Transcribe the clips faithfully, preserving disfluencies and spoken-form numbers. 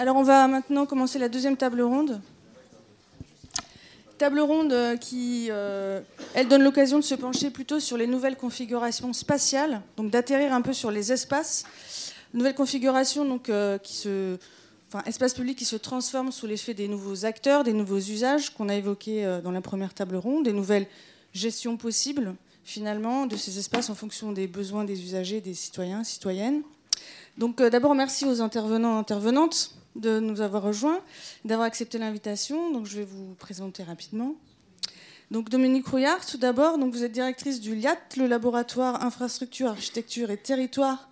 Alors on va maintenant commencer la deuxième table ronde. Table ronde qui, euh, elle donne l'occasion de se pencher plutôt sur les nouvelles configurations spatiales, donc d'atterrir un peu sur les espaces. Nouvelle configuration donc, euh, qui se... Enfin, espace public qui se transforme sous l'effet des nouveaux acteurs, des nouveaux usages qu'on a évoqués dans la première table ronde, des nouvelles gestions possibles, finalement, de ces espaces en fonction des besoins des usagers, des citoyens, citoyennes. Donc euh, d'abord, merci aux intervenants et intervenantes de nous avoir rejoints, d'avoir accepté l'invitation. Donc je vais vous présenter rapidement. Donc Dominique Rouillard, tout d'abord, donc, vous êtes directrice du L I A T, le laboratoire infrastructure, architecture et territoire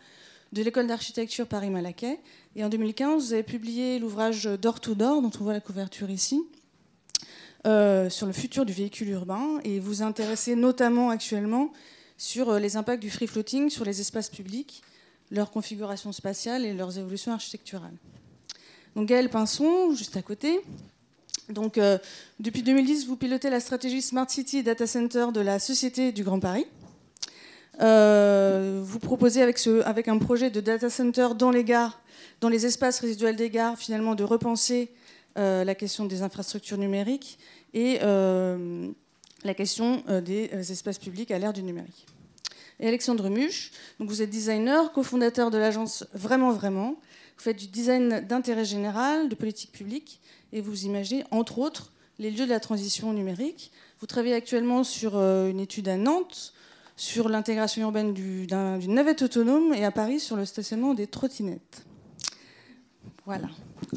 de l'école d'architecture Paris-Malaquais. Et en deux mille quinze, vous avez publié l'ouvrage Door-to-door, dont on voit la couverture ici, euh, sur le futur du véhicule urbain. Et vous intéressez notamment actuellement sur les impacts du free-floating sur les espaces publics, leur configuration spatiale et leurs évolutions architecturales. Donc Gaëlle Pinson, juste à côté. Donc, euh, depuis deux mille dix, vous pilotez la stratégie Smart City Data Center de la Société du Grand Paris. Euh, vous proposez avec, ce, avec un projet de data center dans les gares, dans les espaces résiduels des gares, finalement de repenser euh, la question des infrastructures numériques et euh, la question euh, des espaces publics à l'ère du numérique. Et Alexandre Mussche, donc vous êtes designer, cofondateur de l'agence Vraiment, Vraiment. Vous faites du design d'intérêt général, de politique publique, et vous imaginez entre autres les lieux de la transition numérique. Vous travaillez actuellement sur euh, une étude à Nantes, sur l'intégration urbaine du, d'un, d'une navette autonome et à Paris sur le stationnement des trottinettes. Voilà,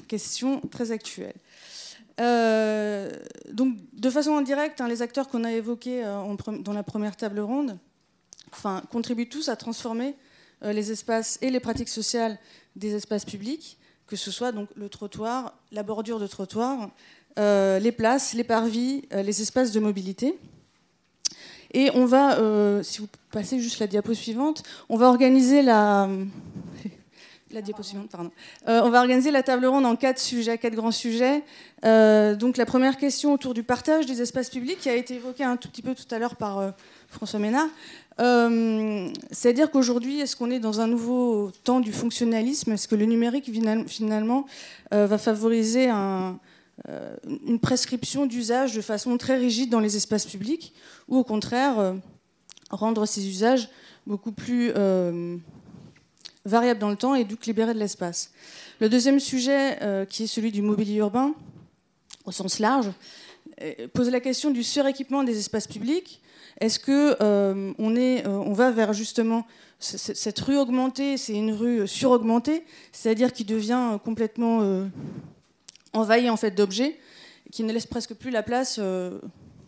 question très actuelle. Euh, donc, de façon indirecte, hein, les acteurs qu'on a évoqués euh, en, dans la première table ronde enfin, contribuent tous à transformer euh, les espaces et les pratiques sociales des espaces publics, que ce soit donc, le trottoir, la bordure de trottoir, euh, les places, les parvis, euh, les espaces de mobilité. Et on va, euh, si vous passez juste la diapo suivante, on va organiser la, la diapo suivante, pardon. Euh, on va organiser la table ronde en quatre sujets, quatre grands sujets. Euh, donc la première question autour du partage des espaces publics qui a été évoquée un tout petit peu tout à l'heure par euh, François Ménard. Euh, c'est-à-dire qu'aujourd'hui, est-ce qu'on est dans un nouveau temps du fonctionnalisme ? Est-ce que le numérique finalement euh, va favoriser un Euh, une prescription d'usage de façon très rigide dans les espaces publics ou au contraire euh, rendre ces usages beaucoup plus euh, variables dans le temps et donc libérer de l'espace. Le deuxième sujet euh, qui est celui du mobilier urbain au sens large euh, pose la question du suréquipement des espaces publics. Est-ce que euh, on, est, euh, on va vers justement c- c- cette rue augmentée, c'est une rue suraugmentée, c'est-à-dire qui devient complètement euh, envahi en fait d'objets qui ne laissent presque plus la place euh,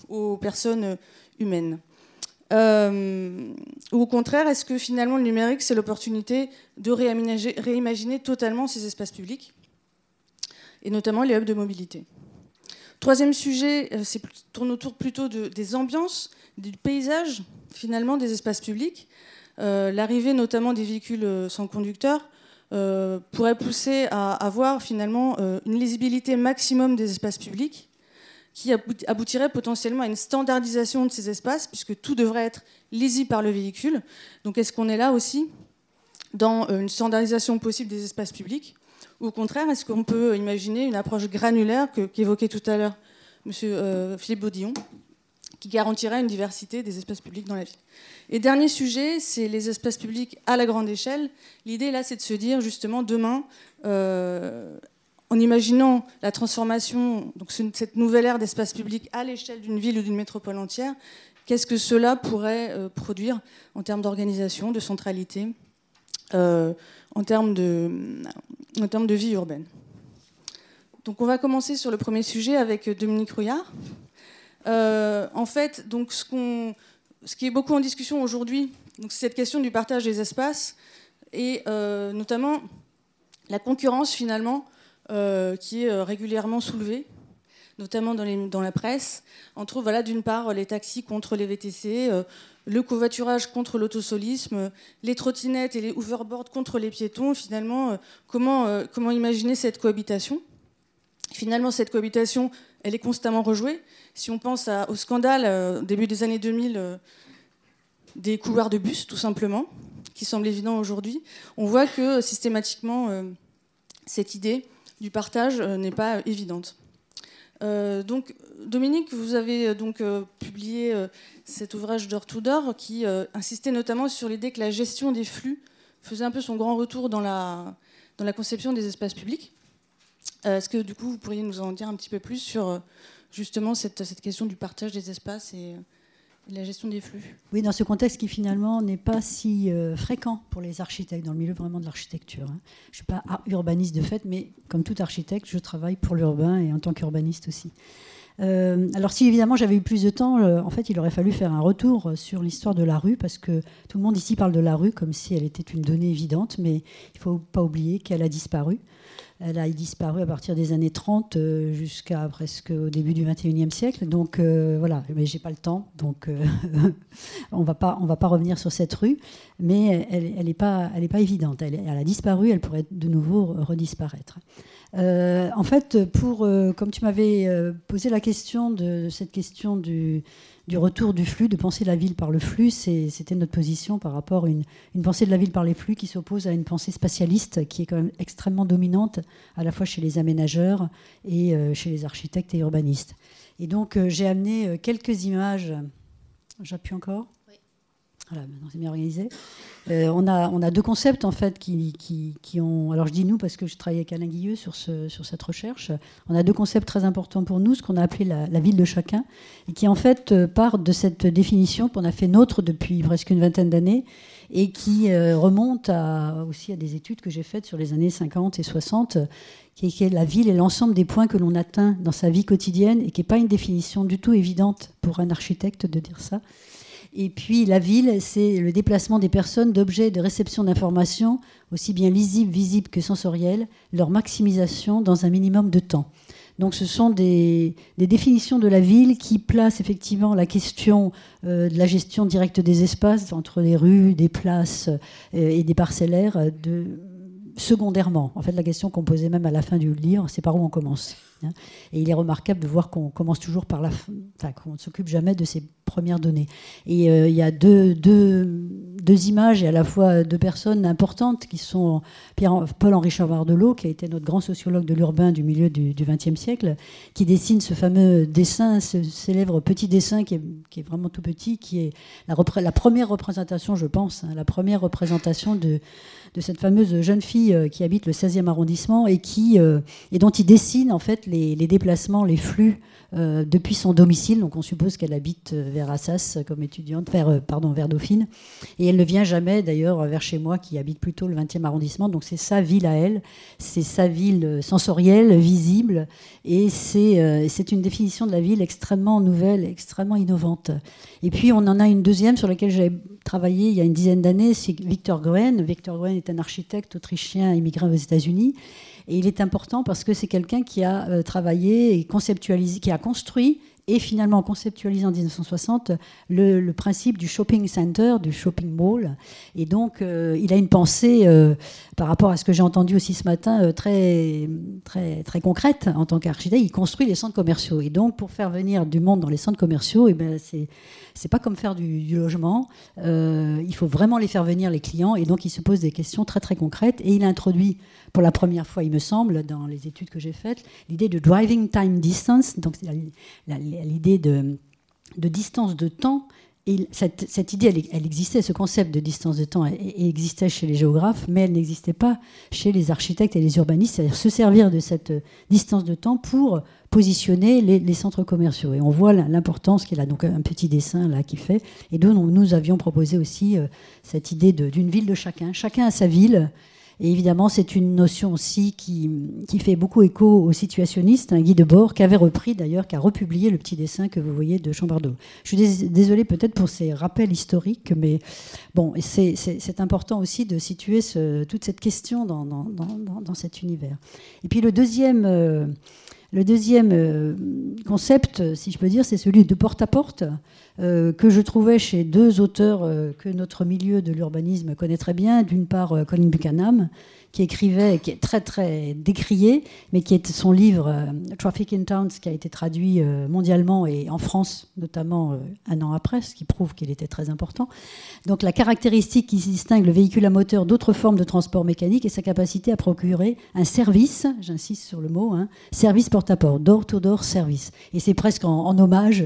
aux personnes humaines. Euh, ou au contraire, est-ce que finalement le numérique c'est l'opportunité de réaménager, réimaginer totalement ces espaces publics et notamment les hubs de mobilité. Troisième sujet, c'est tourne autour plutôt de, des ambiances, du paysage finalement des espaces publics. Euh, l'arrivée notamment des véhicules sans conducteur Euh, pourrait pousser à avoir finalement euh, une lisibilité maximum des espaces publics qui aboutirait potentiellement à une standardisation de ces espaces puisque tout devrait être lisible par le véhicule. Donc est-ce qu'on est là aussi dans une standardisation possible des espaces publics ou au contraire, est-ce qu'on peut imaginer une approche granulaire que, qu'évoquait tout à l'heure M. Euh, Philippe Baudillon qui garantirait une diversité des espaces publics dans la ville. Et dernier sujet, c'est les espaces publics à la grande échelle. L'idée, là, c'est de se dire, justement, demain, euh, en imaginant la transformation, donc cette nouvelle ère d'espace public à l'échelle d'une ville ou d'une métropole entière, qu'est-ce que cela pourrait euh, produire en termes d'organisation, de centralité, euh, en termes de, en termes de vie urbaine. Donc on va commencer sur le premier sujet avec Dominique Rouillard. Euh, en fait, donc, ce, qu'on, ce qui est beaucoup en discussion aujourd'hui, donc, c'est cette question du partage des espaces et euh, notamment la concurrence finalement euh, qui est régulièrement soulevée, notamment dans, les, dans la presse, entre voilà, d'une part les taxis contre les V T C, euh, le covoiturage contre l'autosolisme, les trottinettes et les hoverboards contre les piétons. Finalement, euh, comment, euh, comment imaginer cette cohabitation ? Finalement, cette cohabitation, elle est constamment rejouée. Si on pense à, au scandale euh, début des années deux mille euh, des couloirs de bus, tout simplement, qui semble évident aujourd'hui, on voit que systématiquement, euh, cette idée du partage euh, n'est pas évidente. Euh, donc, Dominique, vous avez donc euh, publié euh, cet ouvrage Door-to-door qui euh, insistait notamment sur l'idée que la gestion des flux faisait un peu son grand retour dans la, dans la conception des espaces publics. Euh, est-ce que du coup vous pourriez nous en dire un petit peu plus sur euh, justement cette, cette question du partage des espaces et euh, la gestion des flux? Oui, dans ce contexte qui finalement n'est pas si euh, fréquent pour les architectes, dans le milieu vraiment de l'architecture. Hein. Je ne suis pas urbaniste de fait, mais comme tout architecte, je travaille pour l'urbain et en tant qu'urbaniste aussi. Euh, alors si évidemment j'avais eu plus de temps, euh, en fait il aurait fallu faire un retour sur l'histoire de la rue, parce que tout le monde ici parle de la rue comme si elle était une donnée évidente, mais il ne faut pas oublier qu'elle a disparu. Elle a disparu à partir des années trente jusqu'à presque au début du vingt et unième siècle. Donc euh, voilà, mais j'ai pas le temps, donc euh, on va pas on va pas revenir sur cette rue. Mais elle elle est pas elle est pas évidente. Elle, elle a disparu, elle pourrait de nouveau redisparaître. Euh, en fait, pour euh, comme tu m'avais euh, posé la question de, de cette question du du retour du flux, de penser la ville par le flux, c'est, c'était notre position par rapport à une, une pensée de la ville par les flux qui s'oppose à une pensée spatialiste qui est quand même extrêmement dominante à la fois chez les aménageurs et euh, chez les architectes et urbanistes. Et donc euh, j'ai amené euh, quelques images. J'appuie encore ? Oui. Voilà, maintenant c'est bien organisé. Euh, on, a, on a deux concepts en fait qui, qui, qui ont... Alors je dis nous parce que je travaille avec Alain Guilleux sur, ce, sur cette recherche. On a deux concepts très importants pour nous, ce qu'on a appelé la, la ville de chacun, et qui en fait part de cette définition qu'on a fait nôtre depuis presque une vingtaine d'années, et qui euh, remonte à, aussi à des études que j'ai faites sur les années cinquante et soixante, qui est, qui est la ville et l'ensemble des points que l'on atteint dans sa vie quotidienne, et qui n'est pas une définition du tout évidente pour un architecte de dire ça. Et puis la ville, c'est le déplacement des personnes, d'objets, de réception d'informations, aussi bien lisibles, visibles que sensorielles, leur maximisation dans un minimum de temps. Donc ce sont des, des définitions de la ville qui placent effectivement la question euh, de la gestion directe des espaces entre les rues, des places euh, et des parcellaires de... secondairement. En fait, la question qu'on posait même à la fin du livre, c'est par où on commence. Et il est remarquable de voir qu'on commence toujours par la fin, enfin, qu'on ne s'occupe jamais de ces premières données. Et euh, il y a deux, deux, deux images et à la fois deux personnes importantes qui sont Pierre, Paul-Henri Chavardelot, qui a été notre grand sociologue de l'urbain du milieu du vingtième siècle, qui dessine ce fameux dessin, ce célèbre petit dessin qui est, qui est vraiment tout petit, qui est la, repré- la première représentation, je pense, hein, la première représentation de, de cette fameuse jeune fille qui habite le seizième arrondissement et, qui, euh, et dont il dessine en fait Les, les déplacements, les flux euh, depuis son domicile. Donc on suppose qu'elle habite vers Assas comme étudiante, vers, euh, pardon, vers Dauphine. Et elle ne vient jamais d'ailleurs vers chez moi qui habite plutôt le vingtième arrondissement. Donc c'est sa ville à elle, c'est sa ville sensorielle, visible. Et c'est, euh, c'est une définition de la ville extrêmement nouvelle, extrêmement innovante. Et puis on en a une deuxième sur laquelle j'avais travaillé il y a une dizaine d'années, c'est Victor Goen. Victor Goen est un architecte autrichien immigré aux États-Unis. Et il est important parce que c'est quelqu'un qui a euh, travaillé et conceptualisé, qui a construit et finalement conceptualisé en dix-neuf cent soixante le, le principe du shopping center, du shopping mall. Et donc, euh, il a une pensée euh, par rapport à ce que j'ai entendu aussi ce matin euh, très, très, très concrète en tant qu'architecte. Il construit les centres commerciaux. Et donc, pour faire venir du monde dans les centres commerciaux, eh ben, c'est, c'est pas comme faire du, du logement. Euh, il faut vraiment les faire venir, les clients. Et donc, il se pose des questions très, très concrètes. Et il a introduit pour la première fois, il me semble, dans les études que j'ai faites, l'idée de driving time distance, donc la, la, l'idée de, de distance de temps. Et cette, cette idée, elle, elle existait, ce concept de distance de temps elle, elle existait chez les géographes, mais elle n'existait pas chez les architectes et les urbanistes, c'est-à-dire se servir de cette distance de temps pour positionner les, les centres commerciaux. Et on voit l'importance qu'il a, donc un petit dessin là qui fait. Et donc nous, nous avions proposé aussi euh, cette idée de, d'une ville de chacun. Chacun a sa ville. Et évidemment, c'est une notion aussi qui, qui fait beaucoup écho aux situationnistes, hein, Guy Debord, qui avait repris d'ailleurs, qui a republié le petit dessin que vous voyez de Chavardelot. Je suis désolée peut-être pour ces rappels historiques, mais bon, c'est, c'est, c'est important aussi de situer ce, toute cette question dans, dans, dans, dans cet univers. Et puis le deuxième... Euh, Le deuxième concept, si je peux dire, c'est celui de porte-à-porte, euh, que je trouvais chez deux auteurs euh, que notre milieu de l'urbanisme connaît très bien. D'une part, euh, Colin Buchanan, qui écrivait, qui est très, très décrié, mais qui est son livre euh, « Traffic in Towns », qui a été traduit euh, mondialement et en France, notamment euh, un an après, ce qui prouve qu'il était très important. Donc la caractéristique qui distingue le véhicule à moteur d'autres formes de transport mécanique est sa capacité à procurer un service, j'insiste sur le mot, hein, service porte à port, door-to-door service. Et c'est presque en, en hommage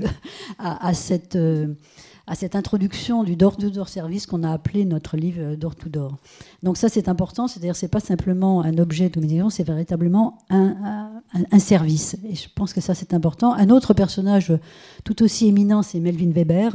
à, à, cette, euh, à cette introduction du door-to-door service qu'on a appelé notre livre door-to-door. Donc ça, c'est important, c'est-à-dire que ce n'est pas simplement un objet de médiation, c'est véritablement un, un, un service. Et je pense que ça, c'est important. Un autre personnage tout aussi éminent, c'est Melvin Weber,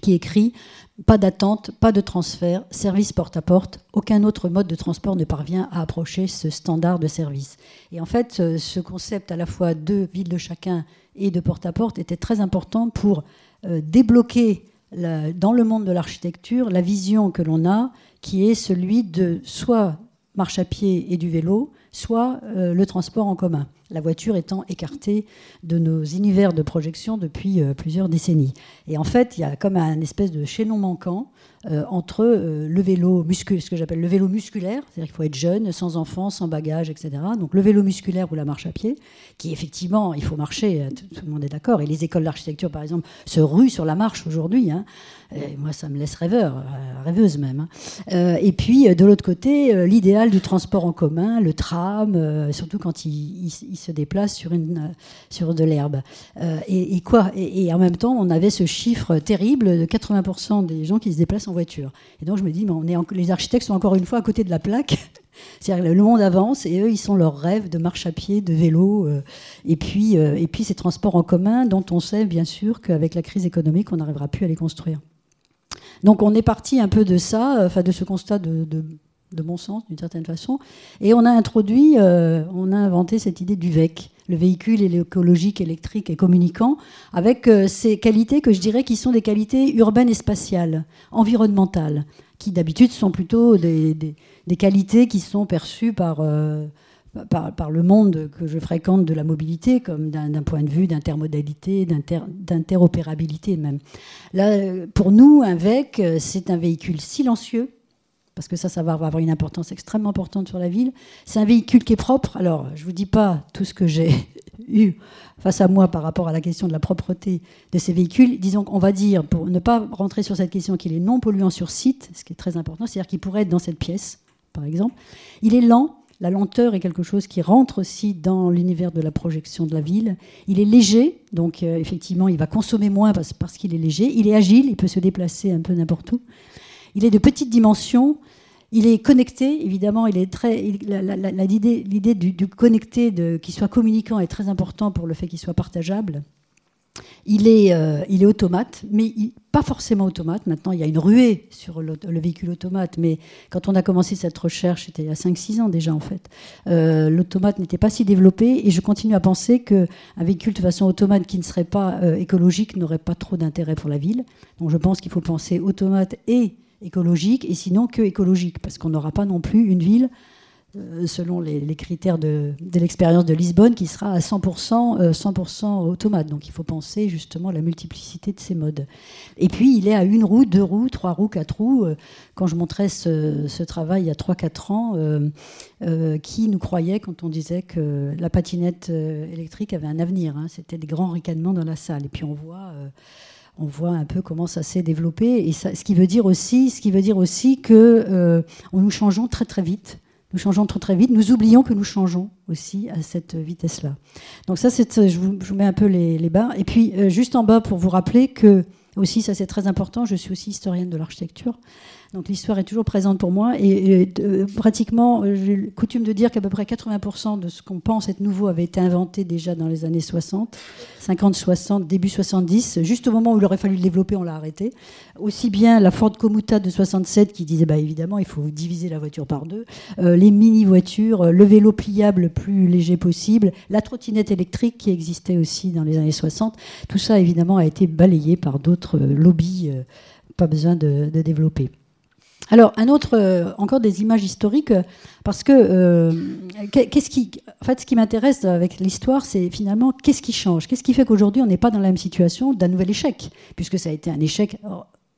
qui écrit « Pas d'attente, pas de transfert, service porte-à-porte. Aucun autre mode de transport ne parvient à approcher ce standard de service. » Et en fait, ce concept à la fois de ville de chacun et de porte-à-porte était très important pour débloquer la, dans le monde de l'architecture la vision que l'on a, qui est celui de soit marche à pied et du vélo, soit euh, le transport en commun, la voiture étant écartée de nos univers de projection depuis euh, plusieurs décennies. Et en fait, il y a comme un espèce de chaînon manquant euh, entre euh, le vélo musculaire, ce que j'appelle le vélo musculaire, c'est-à-dire qu'il faut être jeune, sans enfants, sans bagages, et cetera. Donc le vélo musculaire ou la marche à pied, qui effectivement, il faut marcher, tout le monde est d'accord, et les écoles d'architecture, par exemple, se ruent sur la marche aujourd'hui, hein. Et moi, ça me laisse rêveur, rêveuse même. Euh, et puis, de l'autre côté, l'idéal du transport en commun, le tram, euh, surtout quand il, il, il se déplace sur, une, sur de l'herbe. Euh, et, et quoi et, et en même temps, on avait ce chiffre terrible de quatre-vingts pour cent des gens qui se déplacent en voiture. Et donc, je me dis, mais on est en, les architectes sont encore une fois à côté de la plaque. C'est-à-dire le monde avance et eux, ils sont leurs rêves de marche à pied, de vélo, euh, et, puis, euh, et puis ces transports en commun dont on sait, bien sûr, qu'avec la crise économique, on n'arrivera plus à les construire. Donc on est parti un peu de ça, enfin de ce constat de, de, de bon sens d'une certaine façon, et on a introduit, euh, on a inventé cette idée du V E C, le véhicule écologique, électrique et communicant, avec euh, ces qualités que je dirais qui sont des qualités urbaines et spatiales, environnementales, qui d'habitude sont plutôt des, des, des qualités qui sont perçues par... Euh, Par, par le monde que je fréquente de la mobilité, comme d'un, d'un point de vue d'intermodalité, d'inter, d'interopérabilité même. Là, pour nous, un V E C, c'est un véhicule silencieux, parce que ça, ça va avoir une importance extrêmement importante sur la ville. C'est un véhicule qui est propre. Alors, je ne vous dis pas tout ce que j'ai eu face à moi par rapport à la question de la propreté de ces véhicules. Disons qu'on va dire, pour ne pas rentrer sur cette question, qu'il est non polluant sur site, ce qui est très important, c'est-à-dire qu'il pourrait être dans cette pièce, par exemple. Il est lent. La lenteur est quelque chose qui rentre aussi dans l'univers de la projection de la ville. Il est léger, donc euh, effectivement, il va consommer moins parce, parce qu'il est léger. Il est agile, il peut se déplacer un peu n'importe où. Il est de petites dimensions. Il est connecté, évidemment, il est très, il, la, la, la, l'idée, l'idée du, du connecté, de, qu'il soit communicant est très important pour le fait qu'il soit partageable. Il est, euh, il est automate, mais il, pas forcément automate. Maintenant, il y a une ruée sur le, le véhicule automate, mais quand on a commencé cette recherche, c'était il y a cinq six ans déjà, en fait. Euh, l'automate n'était pas si développé, et je continue à penser qu'un véhicule de façon automate qui ne serait pas euh, écologique n'aurait pas trop d'intérêt pour la ville. Donc je pense qu'il faut penser automate et écologique, et sinon que écologique, parce qu'on n'aura pas non plus une ville... selon les, les critères de, de l'expérience de Lisbonne, qui sera à cent pour cent automate. Donc il faut penser justement à la multiplicité de ces modes. Et puis il est à une roue, deux roues, trois roues, quatre roues. Quand je montrais ce, ce travail il y a trois quatre ans, euh, euh, qui nous croyait quand on disait que la patinette électrique avait un avenir, hein. C'était des grands ricanements dans la salle. Et puis on voit... Euh, on voit un peu comment ça s'est développé. Et ça, ce qui veut dire aussi, ce qui veut dire aussi que euh, nous changeons très très vite. Nous changeons trop très vite, nous oublions que nous changeons aussi à cette vitesse-là. Donc ça, c'est, je, vous, je vous mets un peu les, les barres. Et puis, euh, juste en bas, pour vous rappeler que, aussi, ça c'est très important, je suis aussi historienne de l'architecture, donc l'histoire est toujours présente pour moi, et, et euh, pratiquement, j'ai coutume de dire qu'à peu près quatre-vingts pour cent de ce qu'on pense être nouveau avait été inventé déjà dans les années soixante, cinquante soixante, début soixante-dix, juste au moment où il aurait fallu le développer, on l'a arrêté. Aussi bien la Ford Komuta de soixante-sept qui disait, bah, évidemment, il faut diviser la voiture par deux, euh, les mini-voitures, le vélo pliable le plus léger possible, la trottinette électrique qui existait aussi dans les années soixante, tout ça, évidemment, a été balayé par d'autres lobbies, euh, pas besoin de, de développer. Alors, un autre, euh, encore des images historiques, parce que euh, qu'est-ce qui, en fait, ce qui m'intéresse avec l'histoire, c'est finalement qu'est-ce qui change, qu'est-ce qui fait qu'aujourd'hui on n'est pas dans la même situation d'un nouvel échec, puisque ça a été un échec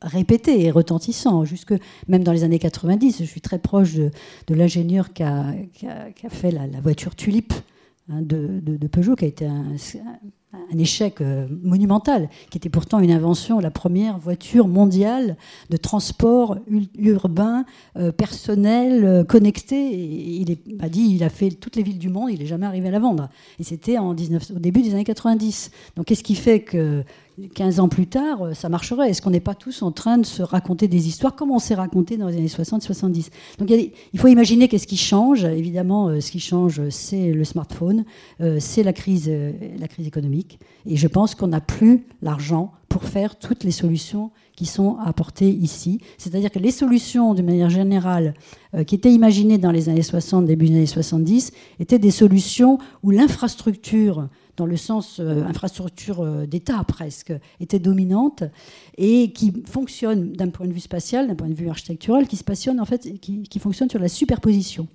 répété et retentissant, jusque même dans les années quatre-vingt-dix. Je suis très proche de, de l'ingénieur qui a, qui a, qui a fait la, la voiture Tulipe hein, de, de, de Peugeot, qui a été un, un échec euh, monumental, qui était pourtant une invention, la première voiture mondiale de transport urbain, euh, personnel, euh, connecté. Et il est, a dit, il a fait toutes les villes du monde, il n'est jamais arrivé à la vendre. Et c'était en dix-neuf, au début des années quatre-vingt-dix. Donc, qu'est-ce qui fait que quinze ans plus tard, ça marcherait? Est-ce qu'on n'est pas tous en train de se raconter des histoires comme on s'est raconté dans les années soixante soixante-dix? Donc il faut imaginer qu'est-ce qui change. Évidemment, ce qui change, c'est le smartphone, c'est la crise, la crise économique. Et je pense qu'on n'a plus l'argent pour faire toutes les solutions qui sont apportées ici. C'est-à-dire que les solutions, de manière générale, qui étaient imaginées dans les années soixante, début des années soixante-dix, étaient des solutions où l'infrastructure, dans le sens euh, infrastructure euh, d'État presque, était dominante et qui fonctionne d'un point de vue spatial, d'un point de vue architectural, qui se passionne en fait, qui, qui fonctionne sur la superposition.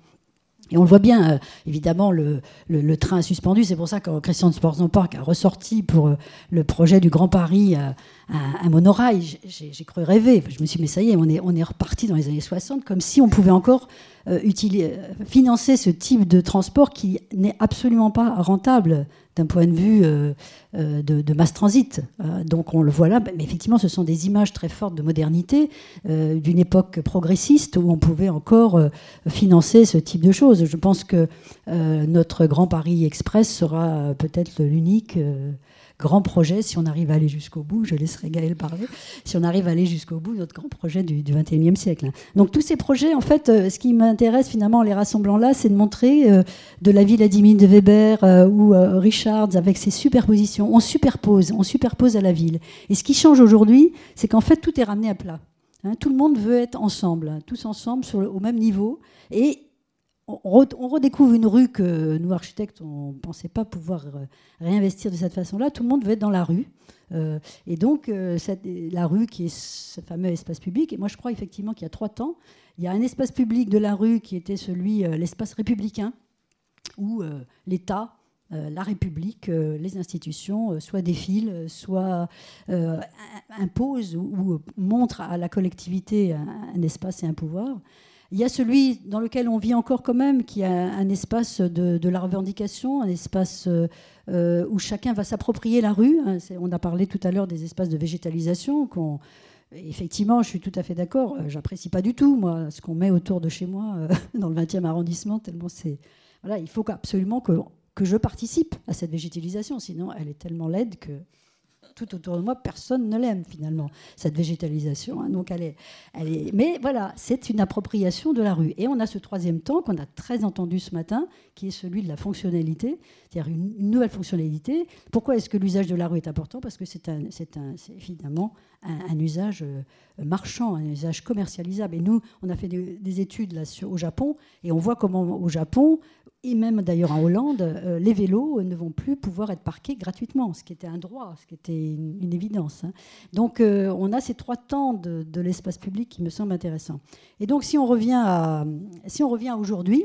Et on le voit bien, euh, évidemment, le, le, le train suspendu. C'est pour ça que Christian de Sporzenpark a ressorti pour euh, le projet du Grand Paris euh, un, un monorail. J'ai, j'ai cru rêver. Je me suis dit, mais ça y est, on est, on est reparti dans les années soixante, comme si on pouvait encore euh, utiliser, financer ce type de transport qui n'est absolument pas rentable d'un point de vue euh, euh, de, de mass transit. Euh, donc on le voit là, mais effectivement ce sont des images très fortes de modernité, euh, d'une époque progressiste où on pouvait encore euh, financer ce type de choses. Je pense que euh, notre Grand Paris Express sera peut-être l'unique euh, grand projet, si on arrive à aller jusqu'au bout, je laisserai Gaëlle parler, si on arrive à aller jusqu'au bout, notre grand projet du, du vingt et unième siècle. Donc tous ces projets, en fait, euh, ce qui m'intéresse finalement en les rassemblant là, c'est de montrer euh, de la ville à dix minutes de Weber euh, ou euh, Richards avec ses superpositions. On superpose, on superpose à la ville. Et ce qui change aujourd'hui, c'est qu'en fait, tout est ramené à plat. Hein, tout le monde veut être ensemble, hein, tous ensemble sur le, au même niveau. Et on redécouvre une rue que nous, architectes, on ne pensait pas pouvoir réinvestir de cette façon-là. Tout le monde veut être dans la rue. Euh, et donc, euh, cette, la rue qui est ce fameux espace public. Et moi, je crois effectivement qu'il y a trois temps. Il y a un espace public de la rue qui était celui, euh, l'espace républicain, où euh, l'État, euh, la République, euh, les institutions, euh, soit défilent, soit euh, imposent ou, ou montrent à la collectivité un, un espace et un pouvoir. Il y a celui dans lequel on vit encore quand même, qui a un espace de, de la revendication, un espace euh, où chacun va s'approprier la rue. On a parlé tout à l'heure des espaces de végétalisation. Qu'on, effectivement, je suis tout à fait d'accord. J'apprécie pas du tout, moi, ce qu'on met autour de chez moi euh, dans le vingtième arrondissement. Tellement c'est, voilà, il faut absolument que, que je participe à cette végétalisation. Sinon, elle est tellement laide que tout autour de moi, personne ne l'aime finalement, cette végétalisation. Hein. Donc elle est, elle est... Mais voilà, c'est une appropriation de la rue. Et on a ce troisième temps qu'on a très entendu ce matin, qui est celui de la fonctionnalité, c'est-à-dire une, une nouvelle fonctionnalité. Pourquoi est-ce que l'usage de la rue est important? Parce que c'est, un, c'est, un, c'est évidemment un, un usage marchand, un usage commercialisable. Et nous, on a fait des, des études là, sur, au Japon, et on voit comment au Japon, et même d'ailleurs en Hollande, euh, les vélos ne vont plus pouvoir être parqués gratuitement, ce qui était un droit, ce qui était une, une évidence. Hein. Donc euh, on a ces trois temps de, de l'espace public qui me semblent intéressants. Et donc si on revient à, si on revient à aujourd'hui,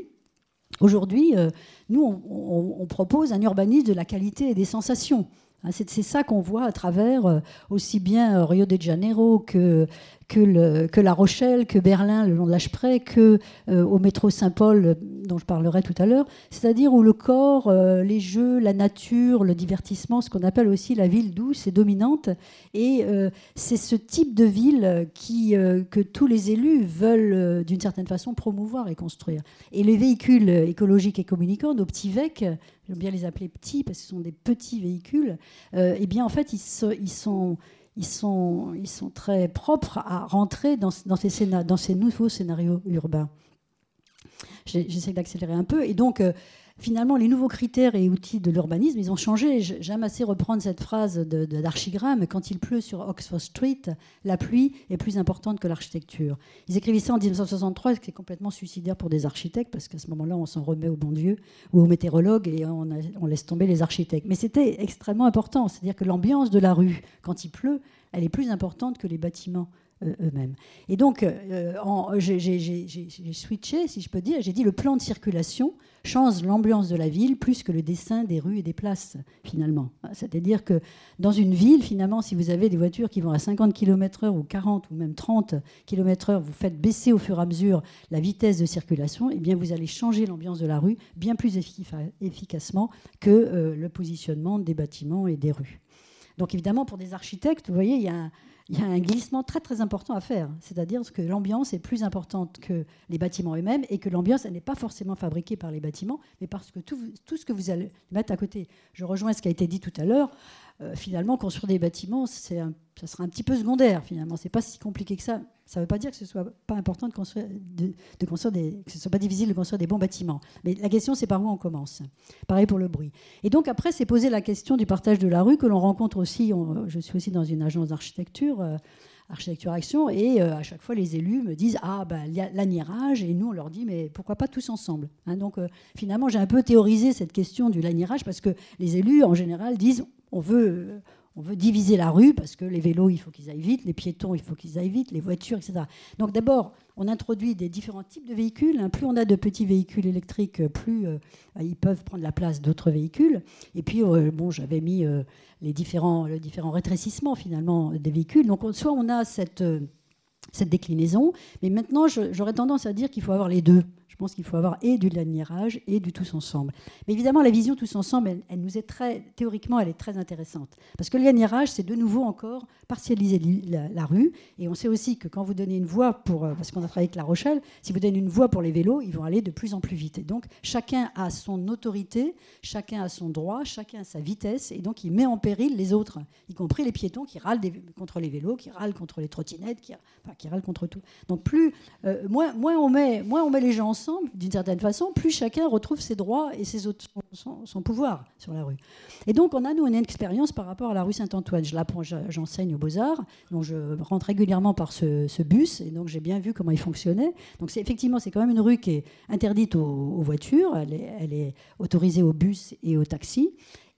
aujourd'hui euh, nous on, on, on propose un urbanisme de la qualité et des sensations. C'est, c'est ça qu'on voit à travers euh, aussi bien Rio de Janeiro que, que, le, que La Rochelle, que Berlin, le long de l'Achprès, que euh, au métro Saint-Paul, dont je parlerai tout à l'heure, c'est-à-dire où le corps, euh, les jeux, la nature, le divertissement, ce qu'on appelle aussi la ville douce et dominante. Et euh, c'est ce type de ville qui, euh, que tous les élus veulent euh, d'une certaine façon promouvoir et construire. Et les véhicules écologiques et communicants, nos petits V E C, j'aime bien les appeler petits parce que ce sont des petits véhicules, euh, eh bien en fait ils, se, ils, sont, ils, sont, ils sont très propres à rentrer dans, dans, ces, scénar- dans ces nouveaux scénarios urbains. J'ai, j'essaie d'accélérer un peu. Et donc euh, finalement les nouveaux critères et outils de l'urbanisme, ils ont changé. J'aime assez reprendre cette phrase de, de, d'Archigram: quand il pleut sur Oxford Street, la pluie est plus importante que l'architecture. Ils écrivaient ça en dix-neuf cent soixante-trois, ce qui est complètement suicidaire pour des architectes, parce qu'à ce moment-là on s'en remet au bon Dieu ou aux météorologues et on, a, on laisse tomber les architectes. Mais c'était extrêmement important, c'est-à-dire que l'ambiance de la rue quand il pleut, elle est plus importante que les bâtiments eux-mêmes. Et donc, euh, en, j'ai, j'ai, j'ai, j'ai switché, si je peux dire, j'ai dit le plan de circulation change l'ambiance de la ville plus que le dessin des rues et des places, finalement. C'est-à-dire que dans une ville, finalement, si vous avez des voitures qui vont à cinquante kilomètres heure ou quarante ou même trente kilomètres heure, vous faites baisser au fur et à mesure la vitesse de circulation, et bien vous allez changer l'ambiance de la rue bien plus effic- efficacement que euh, le positionnement des bâtiments et des rues. Donc évidemment, pour des architectes, vous voyez, il y a un... il y a un glissement très, très important à faire. C'est-à-dire que l'ambiance est plus importante que les bâtiments eux-mêmes et que l'ambiance, elle n'est pas forcément fabriquée par les bâtiments, mais parce que tout, tout ce que vous allez mettre à côté. Je rejoins ce qui a été dit tout à l'heure. Euh, finalement, construire des bâtiments, c'est un, ça sera un petit peu secondaire, finalement. Ce n'est pas si compliqué que ça. Ça ne veut pas dire que ce ne soit pas important de construire, de, de construire des, que ce soit pas difficile de construire des bons bâtiments. Mais la question, c'est par où on commence. Pareil pour le bruit. Et donc, après, c'est poser la question du partage de la rue que l'on rencontre aussi. On, je suis aussi dans une agence d'architecture, Euh, Architecture Action, et euh, à chaque fois les élus me disent ah ben lanirage, et nous on leur dit mais pourquoi pas tous ensemble, hein, donc euh, finalement j'ai un peu théorisé cette question du lanirage parce que les élus en général disent on veut on veut diviser la rue parce que les vélos il faut qu'ils aillent vite, les piétons il faut qu'ils aillent vite, les voitures, et cetera. Donc d'abord on introduit des différents types de véhicules, hein. Plus on a de petits véhicules électriques, plus euh, ils peuvent prendre la place d'autres véhicules. Et puis, euh, bon, j'avais mis euh, les différents, les différents rétrécissements, finalement, des véhicules. Donc, on, soit on a cette, euh, cette déclinaison, mais maintenant, je, j'aurais tendance à dire qu'il faut avoir les deux. Je pense qu'il faut avoir et du lanirage et du tous ensemble. Mais évidemment, la vision tous ensemble, elle, elle nous est très, théoriquement, elle est très intéressante. Parce que le lanirage, c'est de nouveau encore partialiser la, la rue. Et on sait aussi que quand vous donnez une voie pour, parce qu'on a travaillé avec La Rochelle, si vous donnez une voie pour les vélos, ils vont aller de plus en plus vite. Et donc, chacun a son autorité, chacun a son droit, chacun a sa vitesse. Et donc, il met en péril les autres, y compris les piétons qui râlent des, contre les vélos, qui râlent contre les trottinettes, qui, enfin, qui râlent contre tout. Donc, plus, euh, moins, moins, on met, moins on met les gens ensemble, d'une certaine façon, plus chacun retrouve ses droits et ses autres, son, son pouvoir sur la rue. Et donc, on a, nous, une expérience par rapport à la rue Saint-Antoine. Je l'apprends, j'enseigne aux Beaux-Arts, donc je rentre régulièrement par ce, ce bus, et donc j'ai bien vu comment il fonctionnait. Donc, c'est, effectivement, c'est quand même une rue qui est interdite aux, aux voitures, elle est, elle est autorisée aux bus et aux taxis.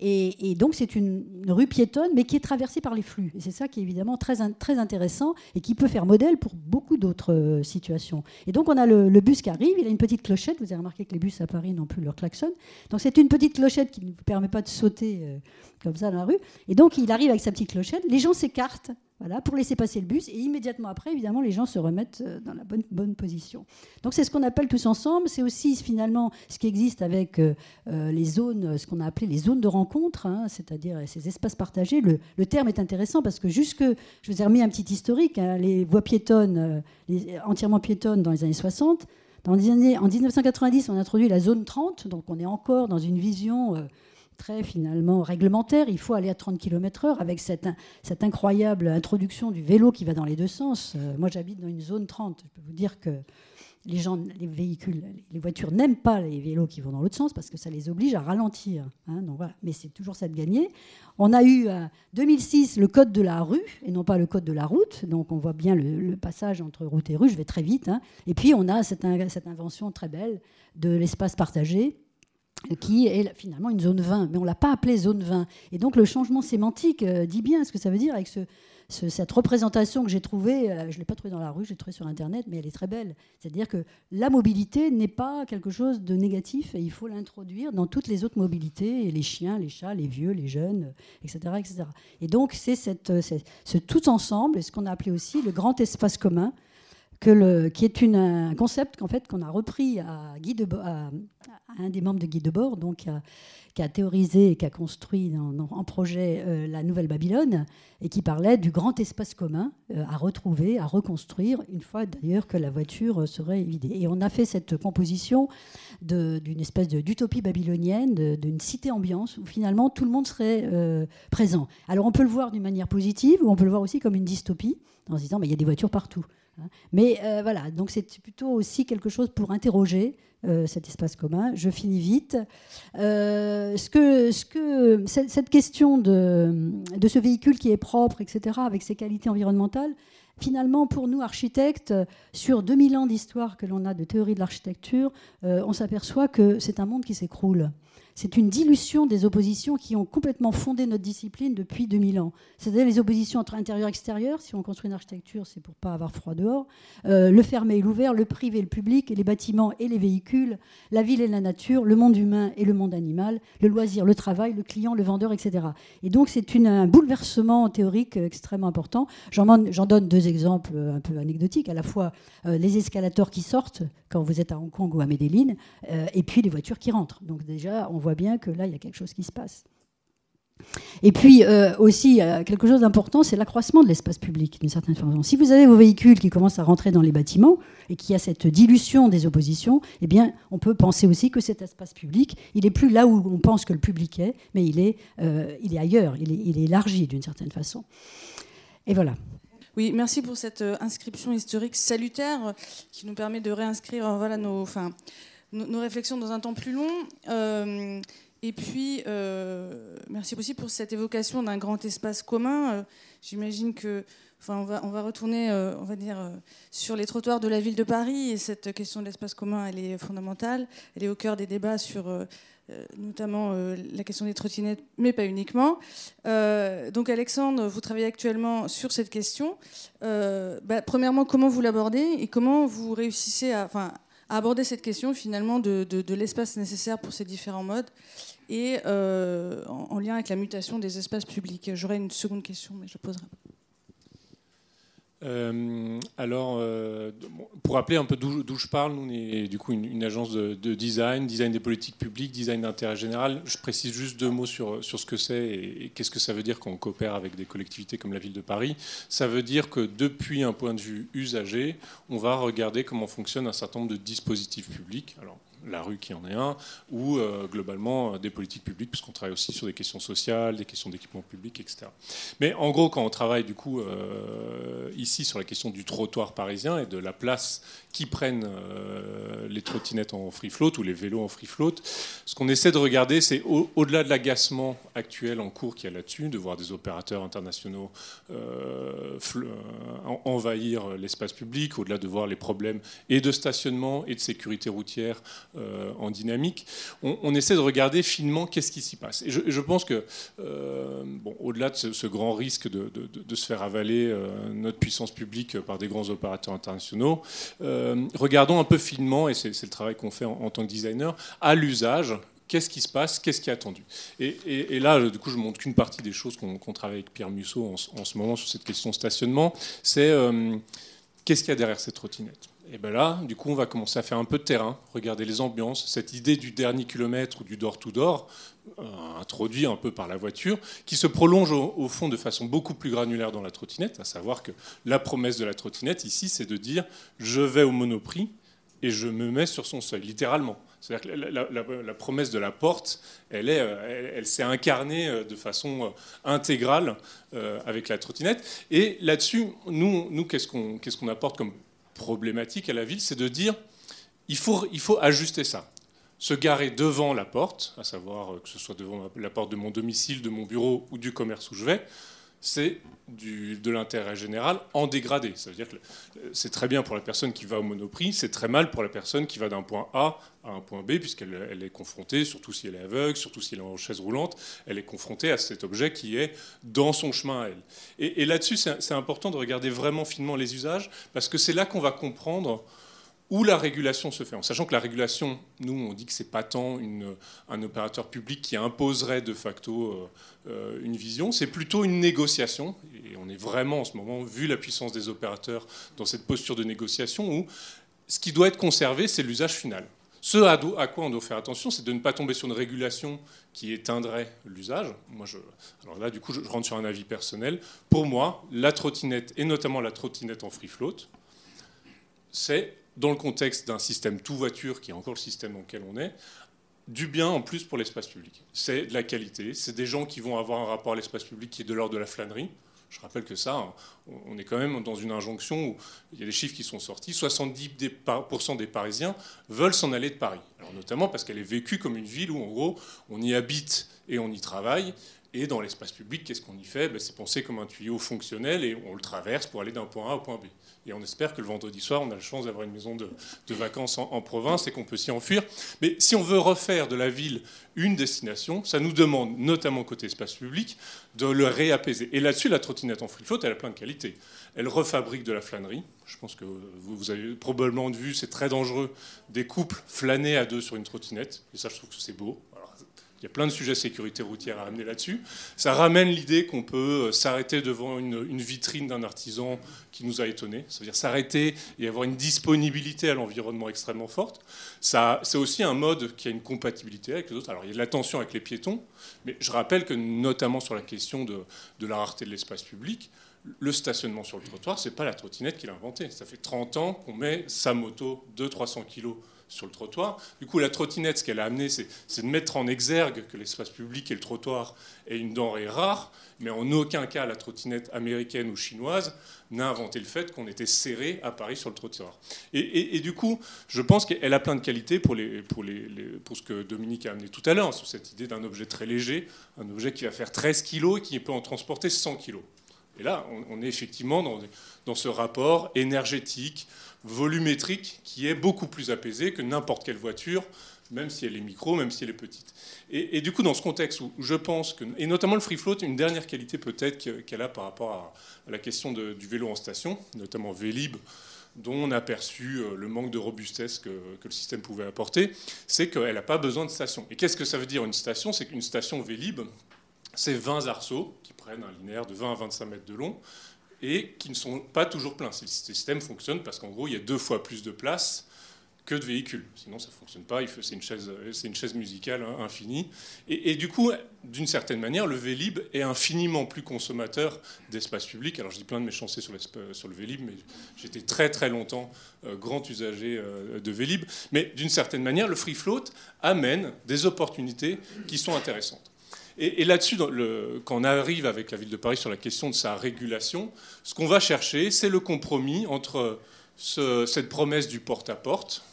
Et, et donc, c'est une rue piétonne, mais qui est traversée par les flux. Et c'est ça qui est évidemment très, très intéressant et qui peut faire modèle pour beaucoup d'autres situations. Et donc, on a le, le bus qui arrive. Il a une petite clochette. Vous avez remarqué que les bus à Paris n'ont plus leur klaxon. Donc, c'est une petite clochette qui ne vous permet pas de sauter euh, comme ça dans la rue. Et donc, il arrive avec sa petite clochette. Les gens s'écartent, voilà, pour laisser passer le bus. Et immédiatement après, évidemment, les gens se remettent dans la bonne, bonne position. Donc, c'est ce qu'on appelle tous ensemble. C'est aussi, finalement, ce qui existe avec euh, les zones, ce qu'on a appelé les zones de rencontre, hein, c'est-à-dire ces espaces partagés. Le, le terme est intéressant parce que jusque, je vous ai remis un petit historique, hein, les voies piétonnes, les, entièrement piétonnes dans les années soixante. Dans les années, en dix-neuf cent quatre-vingt-dix, on a introduit la zone trente. Donc, on est encore dans une vision... Euh, très finalement réglementaire, il faut aller à trente kilomètres heure avec cette, cette incroyable introduction du vélo qui va dans les deux sens. Euh, moi j'habite dans une zone trente, je peux vous dire que les gens, les véhicules, les voitures n'aiment pas les vélos qui vont dans l'autre sens parce que ça les oblige à ralentir. Hein, donc voilà. Mais c'est toujours ça de gagner. On a eu en deux mille six le code de la rue et non pas le code de la route. Donc on voit bien le, le passage entre route et rue, je vais très vite. Hein. Et puis on a cette, cette invention très belle de l'espace partagé qui est finalement une zone vingt, mais on ne l'a pas appelée zone vingt. Et donc le changement sémantique euh, dit bien ce que ça veut dire avec ce, ce, cette représentation que j'ai trouvée, euh, je ne l'ai pas trouvée dans la rue, je l'ai trouvée sur Internet, mais elle est très belle. C'est-à-dire que la mobilité n'est pas quelque chose de négatif, et il faut l'introduire dans toutes les autres mobilités, les chiens, les chats, les vieux, les jeunes, et cetera et cetera. Et donc c'est, cette, c'est ce tout ensemble, et ce qu'on a appelé aussi le grand espace commun, Que le, qui est une, un concept qu'en fait, qu'on a repris à, Guy Debord, à, à un des membres de Guy Debord, donc qui a, qui a théorisé et qui a construit dans, dans, en projet euh, la Nouvelle Babylone, et qui parlait du grand espace commun euh, à retrouver, à reconstruire, une fois d'ailleurs que la voiture serait vidée. Et on a fait cette composition de, d'une espèce de, d'utopie babylonienne, de, d'une cité ambiance, où finalement tout le monde serait euh, présent. Alors on peut le voir d'une manière positive, ou on peut le voir aussi comme une dystopie, en se disant, mais il y a des voitures partout. Mais euh, voilà, donc c'est plutôt aussi quelque chose pour interroger euh, cet espace commun. Je finis vite. Euh, ce que, ce que, cette, cette question de, de ce véhicule qui est propre, et cetera, avec ses qualités environnementales, finalement, pour nous, architectes, sur deux mille ans d'histoire que l'on a de théorie de l'architecture, euh, on s'aperçoit que c'est un monde qui s'écroule. C'est une dilution des oppositions qui ont complètement fondé notre discipline depuis deux mille ans. C'est-à-dire les oppositions entre intérieur et extérieur. Si on construit une architecture, c'est pour ne pas avoir froid dehors. Euh, le fermé et l'ouvert, le privé et le public, les bâtiments et les véhicules, la ville et la nature, le monde humain et le monde animal, le loisir, le travail, le client, le vendeur, et cetera. Et donc, c'est une, un bouleversement théorique extrêmement important. J'en, j'en donne deux exemples un peu anecdotiques. À la fois euh, les escalators qui sortent quand vous êtes à Hong Kong ou à Medellin, euh, et puis les voitures qui rentrent. Donc déjà, on On voit bien que là, il y a quelque chose qui se passe. Et puis euh, aussi, euh, quelque chose d'important, c'est l'accroissement de l'espace public, d'une certaine façon. Si vous avez vos véhicules qui commencent à rentrer dans les bâtiments et qu'il y a cette dilution des oppositions, eh bien, on peut penser aussi que cet espace public, il n'est plus là où on pense que le public est, mais il est, euh, il est ailleurs, il est, il est élargi d'une certaine façon. Et voilà. Oui, merci pour cette inscription historique salutaire qui nous permet de réinscrire voilà, nos... Enfin, nos réflexions dans un temps plus long. Euh, et puis, euh, merci aussi pour cette évocation d'un grand espace commun. Euh, j'imagine que, enfin, on va, on va retourner, euh, on va dire, euh, sur les trottoirs de la ville de Paris. Et cette question de l'espace commun, elle est fondamentale. Elle est au cœur des débats sur, euh, notamment, euh, la question des trottinettes, mais pas uniquement. Euh, donc, Alexandre, vous travaillez actuellement sur cette question. Euh, bah, premièrement, comment vous l'abordez et comment vous réussissez à... Enfin, à aborder cette question finalement de, de, de l'espace nécessaire pour ces différents modes et euh, en, en lien avec la mutation des espaces publics. J'aurais une seconde question, mais je poserai. Euh, alors, euh, pour rappeler un peu d'où, d'où je parle, nous on est du coup une, une agence de, de design, design des politiques publiques, design d'intérêt général. Je précise juste deux mots sur, sur ce que c'est et, et qu'est-ce que ça veut dire quand on coopère avec des collectivités comme la ville de Paris. Ça veut dire que depuis un point de vue usager, on va regarder comment fonctionne un certain nombre de dispositifs publics. Alors, la rue qui en est un, ou euh, globalement des politiques publiques, puisqu'on travaille aussi sur des questions sociales, des questions d'équipement public, et cetera. Mais en gros, quand on travaille du coup euh, ici sur la question du trottoir parisien et de la place qui prennent euh, les trottinettes en free float ou les vélos en free float, ce qu'on essaie de regarder, c'est au- au-delà de l'agacement actuel en cours qu'il y a là-dessus, de voir des opérateurs internationaux euh, fl- euh, envahir l'espace public, au-delà de voir les problèmes et de stationnement et de sécurité routière Euh, en dynamique, on, on essaie de regarder finement qu'est-ce qui s'y passe. Et je, je pense que, euh, bon, au-delà de ce, ce grand risque de, de, de se faire avaler euh, notre puissance publique par des grands opérateurs internationaux, euh, regardons un peu finement, et c'est, c'est le travail qu'on fait en, en tant que designer, à l'usage. Qu'est-ce qui se passe? Qu'est-ce qui est attendu? Et, et, et là, du coup, je ne montre qu'une partie des choses qu'on, qu'on travaille avec Pierre Musso en, en ce moment sur cette question stationnement. C'est euh, qu'est-ce qu'il y a derrière cette trottinette? Et bien là, du coup, on va commencer à faire un peu de terrain, regarder les ambiances, cette idée du dernier kilomètre ou du door-to-door, euh, introduit un peu par la voiture, qui se prolonge au, au fond de façon beaucoup plus granulaire dans la trottinette, à savoir que la promesse de la trottinette, ici, c'est de dire « je vais au Monoprix et je me mets sur son seuil », littéralement. C'est-à-dire que la, la, la, la promesse de la porte, elle, est, elle, elle s'est incarnée de façon intégrale euh, avec la trottinette. Et là-dessus, nous, nous qu'est-ce qu'on, qu'est-ce qu'on apporte comme problématique à la ville, c'est de dire il faut, il faut ajuster ça. Se garer devant la porte, à savoir que ce soit devant la porte de mon domicile, de mon bureau ou du commerce où je vais, c'est du, de l'intérêt général en dégradé. Ça veut dire que c'est très bien pour la personne qui va au Monoprix, c'est très mal pour la personne qui va d'un point A à un point B, puisqu'elle elle est confrontée, surtout si elle est aveugle, surtout si elle est en chaise roulante, elle est confrontée à cet objet qui est dans son chemin à elle. Et, et là-dessus, c'est, c'est important de regarder vraiment finement les usages, parce que c'est là qu'on va comprendre où la régulation se fait, en sachant que la régulation, nous, on dit que c'est pas tant une, un opérateur public qui imposerait de facto euh, une vision, c'est plutôt une négociation, et on est vraiment en ce moment, vu la puissance des opérateurs, dans cette posture de négociation où ce qui doit être conservé, c'est l'usage final. Ce à quoi on doit faire attention, c'est de ne pas tomber sur une régulation qui éteindrait l'usage. Moi, je, alors là, du coup, je rentre sur un avis personnel. Pour moi, la trottinette, et notamment la trottinette en free float, c'est dans le contexte d'un système tout voiture, qui est encore le système dans lequel on est, du bien en plus pour l'espace public. C'est de la qualité, c'est des gens qui vont avoir un rapport à l'espace public qui est de l'ordre de la flânerie. Je rappelle que ça, on est quand même dans une injonction où il y a des chiffres qui sont sortis. soixante-dix pour cent des Parisiens veulent s'en aller de Paris. Alors notamment parce qu'elle est vécue comme une ville où, en gros, on y habite et on y travaille. Et dans l'espace public, qu'est-ce qu'on y fait? ben, C'est pensé comme un tuyau fonctionnel et on le traverse pour aller d'un point A au point B. Et on espère que le vendredi soir, on a la chance d'avoir une maison de, de vacances en, en province et qu'on peut s'y enfuir. Mais si on veut refaire de la ville une destination, ça nous demande, notamment côté espace public, de le réapaiser. Et là-dessus, la trottinette en free float, elle a plein de qualités. Elle refabrique de la flânerie. Je pense que vous avez probablement vu, c'est très dangereux, des couples flâner à deux sur une trottinette. Et ça, je trouve que c'est beau. Alors, il y a plein de sujets de sécurité routière à amener là-dessus. Ça ramène l'idée qu'on peut s'arrêter devant une, une vitrine d'un artisan qui nous a étonnés. Ça veut dire s'arrêter et avoir une disponibilité à l'environnement extrêmement forte. Ça, c'est aussi un mode qui a une compatibilité avec les autres. Alors, il y a de l'attention avec les piétons, mais je rappelle que, notamment sur la question de, de la rareté de l'espace public, le stationnement sur le trottoir, c'est pas la trottinette qui l'a inventé. Ça fait trente ans qu'on met sa moto de trois cents kilos sur le trottoir. Du coup, la trottinette, ce qu'elle a amené, c'est, c'est de mettre en exergue que l'espace public et le trottoir est une denrée rare, mais en aucun cas la trottinette américaine ou chinoise n'a inventé le fait qu'on était serré à Paris sur le trottoir. Et, et, et du coup, je pense qu'elle a plein de qualités pour, les, pour, les, les, pour ce que Dominique a amené tout à l'heure, sur cette idée d'un objet très léger, un objet qui va faire treize kilos et qui peut en transporter cent kilos. Et là, on est effectivement dans, dans ce rapport énergétique, volumétrique, qui est beaucoup plus apaisé que n'importe quelle voiture, même si elle est micro, même si elle est petite. Et, et du coup, dans ce contexte où je pense que, et notamment le free float, une dernière qualité peut-être qu'elle a par rapport à la question de, du vélo en station, notamment Vélib, dont on a perçu le manque de robustesse que, que le système pouvait apporter, c'est qu'elle n'a pas besoin de station. Et qu'est-ce que ça veut dire une station? C'est qu'une station Vélib, c'est vingt arceaux qui prennent un linéaire de vingt à vingt-cinq mètres de long et qui ne sont pas toujours pleins. Le système fonctionne parce qu'en gros, il y a deux fois plus de place que de véhicules. Sinon, ça ne fonctionne pas. C'est une chaise, c'est une chaise musicale hein, infinie. Et, et du coup, d'une certaine manière, le Vélib est infiniment plus consommateur d'espace public. Alors, je dis plein de méchancetés sur, sur le Vélib, mais j'étais très, très longtemps euh, grand usager euh, de Vélib. Mais d'une certaine manière, le free float amène des opportunités qui sont intéressantes. Et là-dessus, quand on arrive avec la ville de Paris sur la question de sa régulation, ce qu'on va chercher, c'est le compromis entre ce, cette promesse du porte-à-porte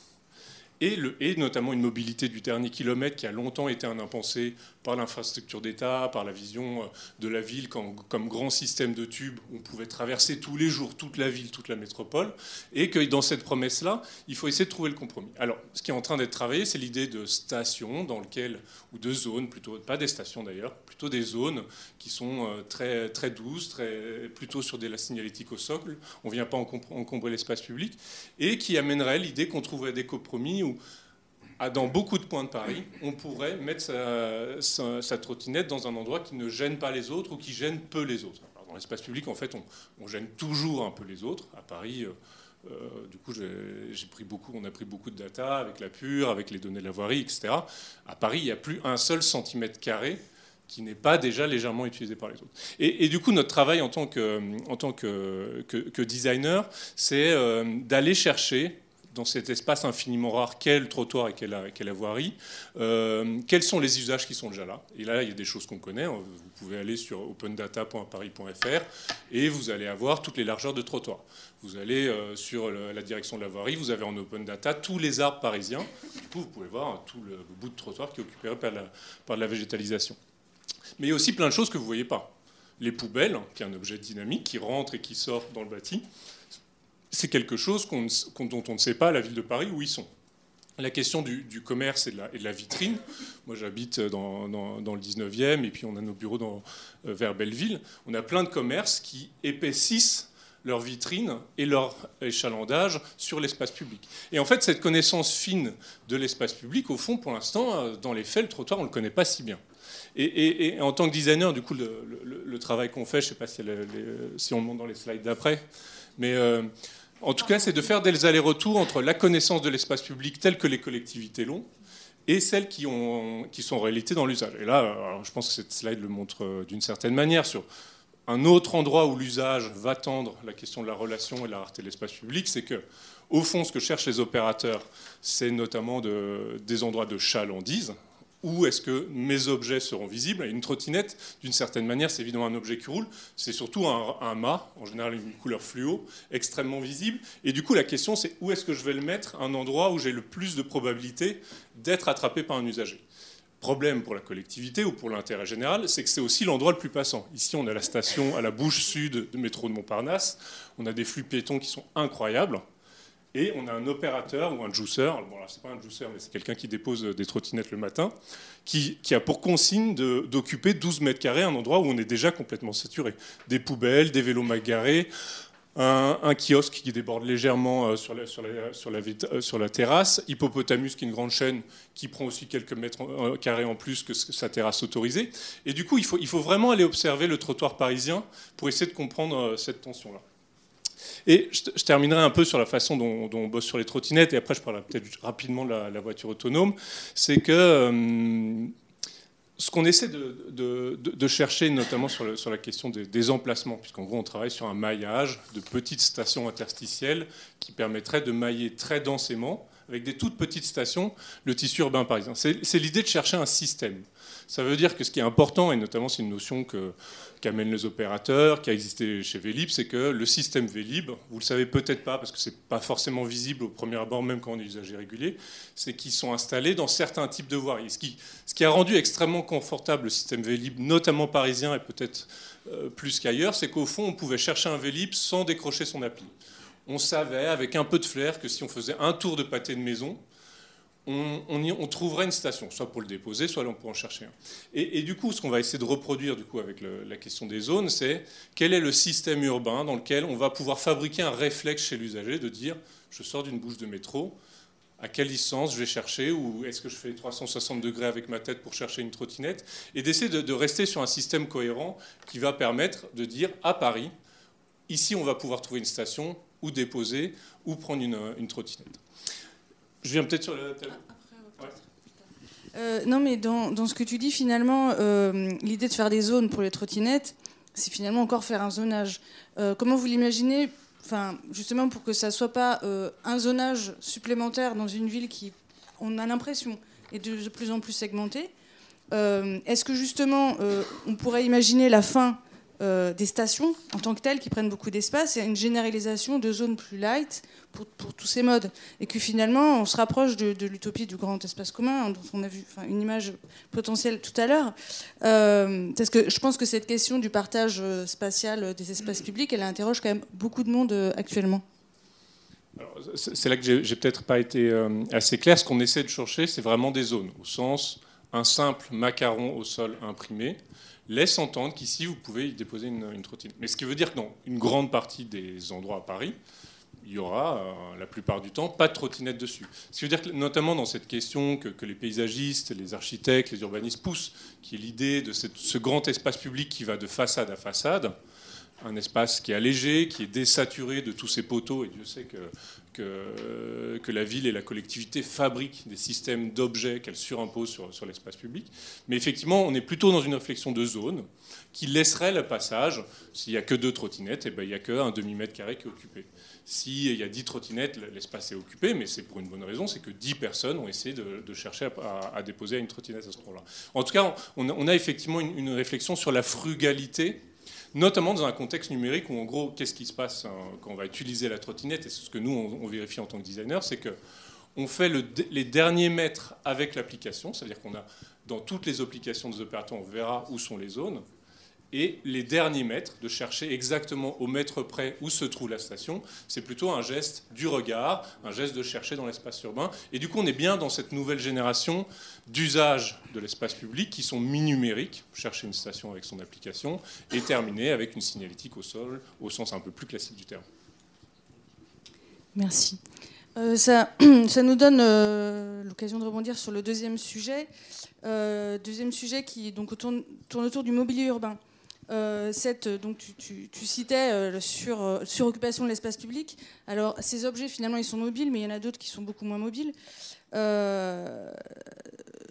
et, le, et notamment une mobilité du dernier kilomètre qui a longtemps été un impensé par l'infrastructure d'État, par la vision de la ville comme, comme grand système de tubes où on pouvait traverser tous les jours toute la ville, toute la métropole, et que dans cette promesse-là, il faut essayer de trouver le compromis. Alors, ce qui est en train d'être travaillé, c'est l'idée de stations dans lesquelles, ou de zones, plutôt, pas des stations d'ailleurs, plutôt des zones qui sont très, très douces, très, plutôt sur de la signalétique au socle, on ne vient pas encombrer l'espace public, et qui amènerait l'idée qu'on trouverait des compromis où dans beaucoup de points de Paris, on pourrait mettre sa, sa, sa trottinette dans un endroit qui ne gêne pas les autres ou qui gêne peu les autres. Alors dans l'espace public, en fait, on, on gêne toujours un peu les autres. À Paris, euh, du coup, j'ai, j'ai pris beaucoup, on a pris beaucoup de data avec la Pure, avec les données de la voirie, et cetera. À Paris, il n'y a plus un seul centimètre carré qui n'est pas déjà légèrement utilisé par les autres. Et, et du coup, notre travail en tant que, en tant que, que, que designer, c'est euh, d'aller chercher dans cet espace infiniment rare, quel trottoir et quelle, quelle voirie, euh, quels sont les usages qui sont déjà là. Et là, il y a des choses qu'on connaît. Vous pouvez aller sur opendata point paris point f r et vous allez avoir toutes les largeurs de trottoir. Vous allez euh, sur le, la direction de la voirie, vous avez en open data tous les arbres parisiens. Du coup, vous pouvez voir tout le bout de trottoir qui est occupé par, la, par de la végétalisation. Mais il y a aussi plein de choses que vous ne voyez pas. Les poubelles, qui est un objet dynamique, qui rentre et qui sort dans le bâti, c'est quelque chose qu'on, dont on ne sait pas à la ville de Paris où ils sont. La question du, du commerce et de, la, et de la vitrine. Moi, j'habite dans, dans, dans le dix-neuvième et puis on a nos bureaux dans, vers Belleville. On a plein de commerces qui épaississent leur vitrine et leur échalandage sur l'espace public. Et en fait, cette connaissance fine de l'espace public, au fond, pour l'instant, dans les faits, le trottoir, on ne le connaît pas si bien. Et, et, et en tant que designer, du coup, le, le, le travail qu'on fait, je ne sais pas si, elle, les, si on monte dans les slides d'après, mais... Euh, En tout cas, c'est de faire des allers-retours entre la connaissance de l'espace public telle que les collectivités l'ont et celles qui, ont, qui sont en réalité dans l'usage. Et là, alors, je pense que cette slide le montre d'une certaine manière sur un autre endroit où l'usage va tendre la question de la relation et de la rareté de l'espace public, c'est que, au fond, ce que cherchent les opérateurs, c'est notamment de, des endroits de chalandise. Où est-ce que mes objets seront visibles? Une trottinette, d'une certaine manière, c'est évidemment un objet qui roule. C'est surtout un, un mât, en général une couleur fluo, extrêmement visible. Et du coup, la question, c'est où est-ce que je vais le mettre? Un endroit où j'ai le plus de probabilité d'être attrapé par un usager. Problème pour la collectivité ou pour l'intérêt général, c'est que c'est aussi l'endroit le plus passant. Ici, on a la station à la bouche sud du métro de Montparnasse. On a des flux piétons qui sont incroyables. Et on a un opérateur ou un juicer, bon là c'est pas un juicer mais c'est quelqu'un qui dépose des trottinettes le matin, qui, qui a pour consigne de, d'occuper douze mètres carrés, un endroit où on est déjà complètement saturé. Des poubelles, des vélos mal garés, un, un kiosque qui déborde légèrement sur la, sur la, sur la, sur la, sur la terrasse, Hippopotamus qui est une grande chaîne qui prend aussi quelques mètres en, carrés en plus que sa terrasse autorisée. Et du coup il faut, il faut vraiment aller observer le trottoir parisien pour essayer de comprendre cette tension-là. Et je terminerai un peu sur la façon dont, dont on bosse sur les trottinettes, et après je parlerai peut-être rapidement de la, la voiture autonome. C'est que hum, ce qu'on essaie de, de, de, de chercher, notamment sur, le, sur la question des, des emplacements, puisqu'en gros on travaille sur un maillage de petites stations interstitielles qui permettraient de mailler très densément, avec des toutes petites stations, le tissu urbain parisien. C'est, c'est l'idée de chercher un système. Ça veut dire que ce qui est important, et notamment c'est une notion que, qu'amènent les opérateurs, qui a existé chez Vélib, c'est que le système Vélib, vous le savez peut-être pas, parce que c'est pas forcément visible au premier abord, même quand on est usager régulier, c'est qu'ils sont installés dans certains types de voiries. Ce qui, ce qui a rendu extrêmement confortable le système Vélib, notamment parisien, et peut-être euh, plus qu'ailleurs, c'est qu'au fond, on pouvait chercher un Vélib sans décrocher son appli. On savait, avec un peu de flair, que si on faisait un tour de pâté de maison, on, on, y, on trouverait une station, soit pour le déposer, soit on peut en chercher un. Et, et du coup, ce qu'on va essayer de reproduire du coup, avec le, la question des zones, c'est quel est le système urbain dans lequel on va pouvoir fabriquer un réflexe chez l'usager de dire « je sors d'une bouche de métro ». À quelle distance je vais chercher, ou est-ce que je fais trois cent soixante degrés avec ma tête pour chercher une trottinette? Et d'essayer de, de rester sur un système cohérent qui va permettre de dire à Paris, ici on va pouvoir trouver une station, ou déposer, ou prendre une, une trottinette. Je viens peut-être sur le... Ouais. Euh, non, mais dans, dans ce que tu dis, finalement, euh, l'idée de faire des zones pour les trottinettes, c'est finalement encore faire un zonage. Euh, comment vous l'imaginez, enfin, justement pour que ça ne soit pas euh, un zonage supplémentaire dans une ville qui, on a l'impression, est de plus en plus segmentée. Euh, est-ce que, justement, euh, on pourrait imaginer la fin Euh, des stations en tant que telles qui prennent beaucoup d'espace et une généralisation de zones plus light pour, pour tous ces modes et que finalement on se rapproche de, de l'utopie du grand espace commun hein, dont on a vu une image potentielle tout à l'heure euh, parce que je pense que cette question du partage euh, spatial des espaces publics elle interroge quand même beaucoup de monde euh, actuellement. Alors, c'est là que j'ai, j'ai peut-être pas été euh, assez clair. Ce qu'on essaie de chercher c'est vraiment des zones au sens un simple macaron au sol imprimé laisse entendre qu'ici, vous pouvez y déposer une, une trottinette. Mais ce qui veut dire que dans une grande partie des endroits à Paris, il y aura, euh, la plupart du temps, pas de trottinette dessus. Ce qui veut dire que, notamment dans cette question que, que les paysagistes, les architectes, les urbanistes poussent, qui est l'idée de cette, ce grand espace public qui va de façade à façade, un espace qui est allégé, qui est désaturé de tous ces poteaux, et Dieu sait que, que, que la ville et la collectivité fabriquent des systèmes d'objets qu'elles surimposent sur, sur l'espace public. Mais effectivement, on est plutôt dans une réflexion de zone qui laisserait le passage. S'il n'y a que deux trottinettes, eh ben, il n'y a qu'un demi-mètre carré qui est occupé. S'il y a dix trottinettes, l'espace est occupé, mais c'est pour une bonne raison, c'est que dix personnes ont essayé de, de chercher à, à, à déposer une trottinette à ce moment-là. En tout cas, on, on a effectivement une, une réflexion sur la frugalité, notamment dans un contexte numérique où, en gros, qu'est-ce qui se passe hein, quand on va utiliser la trottinette? Et c'est ce que nous, on, on vérifie en tant que designer, c'est qu'on fait le, les derniers mètres avec l'application, c'est-à-dire qu'on a, dans toutes les applications des opérateurs, on verra où sont les zones, et les derniers mètres, de chercher exactement au mètre près où se trouve la station, c'est plutôt un geste du regard, un geste de chercher dans l'espace urbain. Et du coup, on est bien dans cette nouvelle génération d'usage de l'espace public qui sont mi-numériques, chercher une station avec son application, et terminer avec une signalétique au sol, au sens un peu plus classique du terme. Merci. Euh, ça, ça nous donne euh, l'occasion de rebondir sur le deuxième sujet, euh, deuxième sujet qui donc, tourne, tourne autour du mobilier urbain. Euh, cette, donc, tu, tu, tu citais euh, la sur, euh, suroccupation de l'espace public. Alors, ces objets, finalement, ils sont mobiles, mais il y en a d'autres qui sont beaucoup moins mobiles. Euh,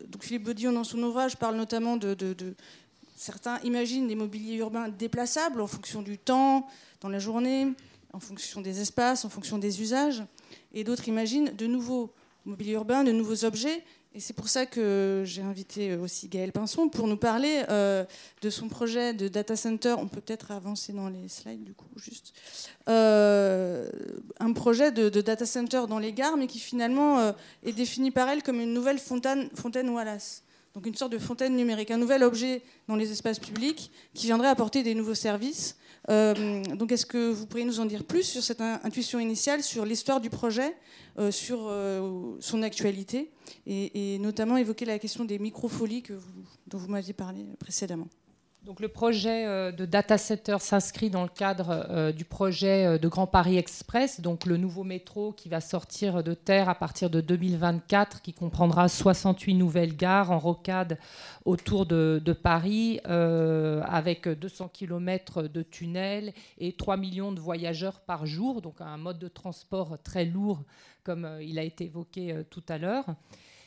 donc, Philippe Baudillon, dans son ouvrage, parle notamment de, de, de... Certains imaginent des mobiliers urbains déplaçables en fonction du temps, dans la journée, en fonction des espaces, en fonction des usages. Et d'autres imaginent de nouveaux mobilier urbain, de nouveaux objets. Et c'est pour ça que j'ai invité aussi Gaëlle Pinson pour nous parler euh, de son projet de data center. On peut peut-être avancer dans les slides, du coup, juste. Euh, un projet de, de data center dans les gares, mais qui finalement euh, est défini par elle comme une nouvelle fontaine, fontaine Wallace. Donc une sorte de fontaine numérique, un nouvel objet dans les espaces publics qui viendrait apporter des nouveaux services. Euh, donc est-ce que vous pourriez nous en dire plus sur cette intuition initiale, sur l'histoire du projet, euh, sur euh, son actualité et, et notamment évoquer la question des microfolies que vous, dont vous m'aviez parlé précédemment. Donc le projet de data center s'inscrit dans le cadre du projet de Grand Paris Express, donc le nouveau métro qui va sortir de terre à partir de deux mille vingt-quatre, qui comprendra soixante-huit nouvelles gares en rocade autour de, de Paris, euh, avec deux cents kilomètres de tunnels et trois millions de voyageurs par jour, donc un mode de transport très lourd comme il a été évoqué tout à l'heure.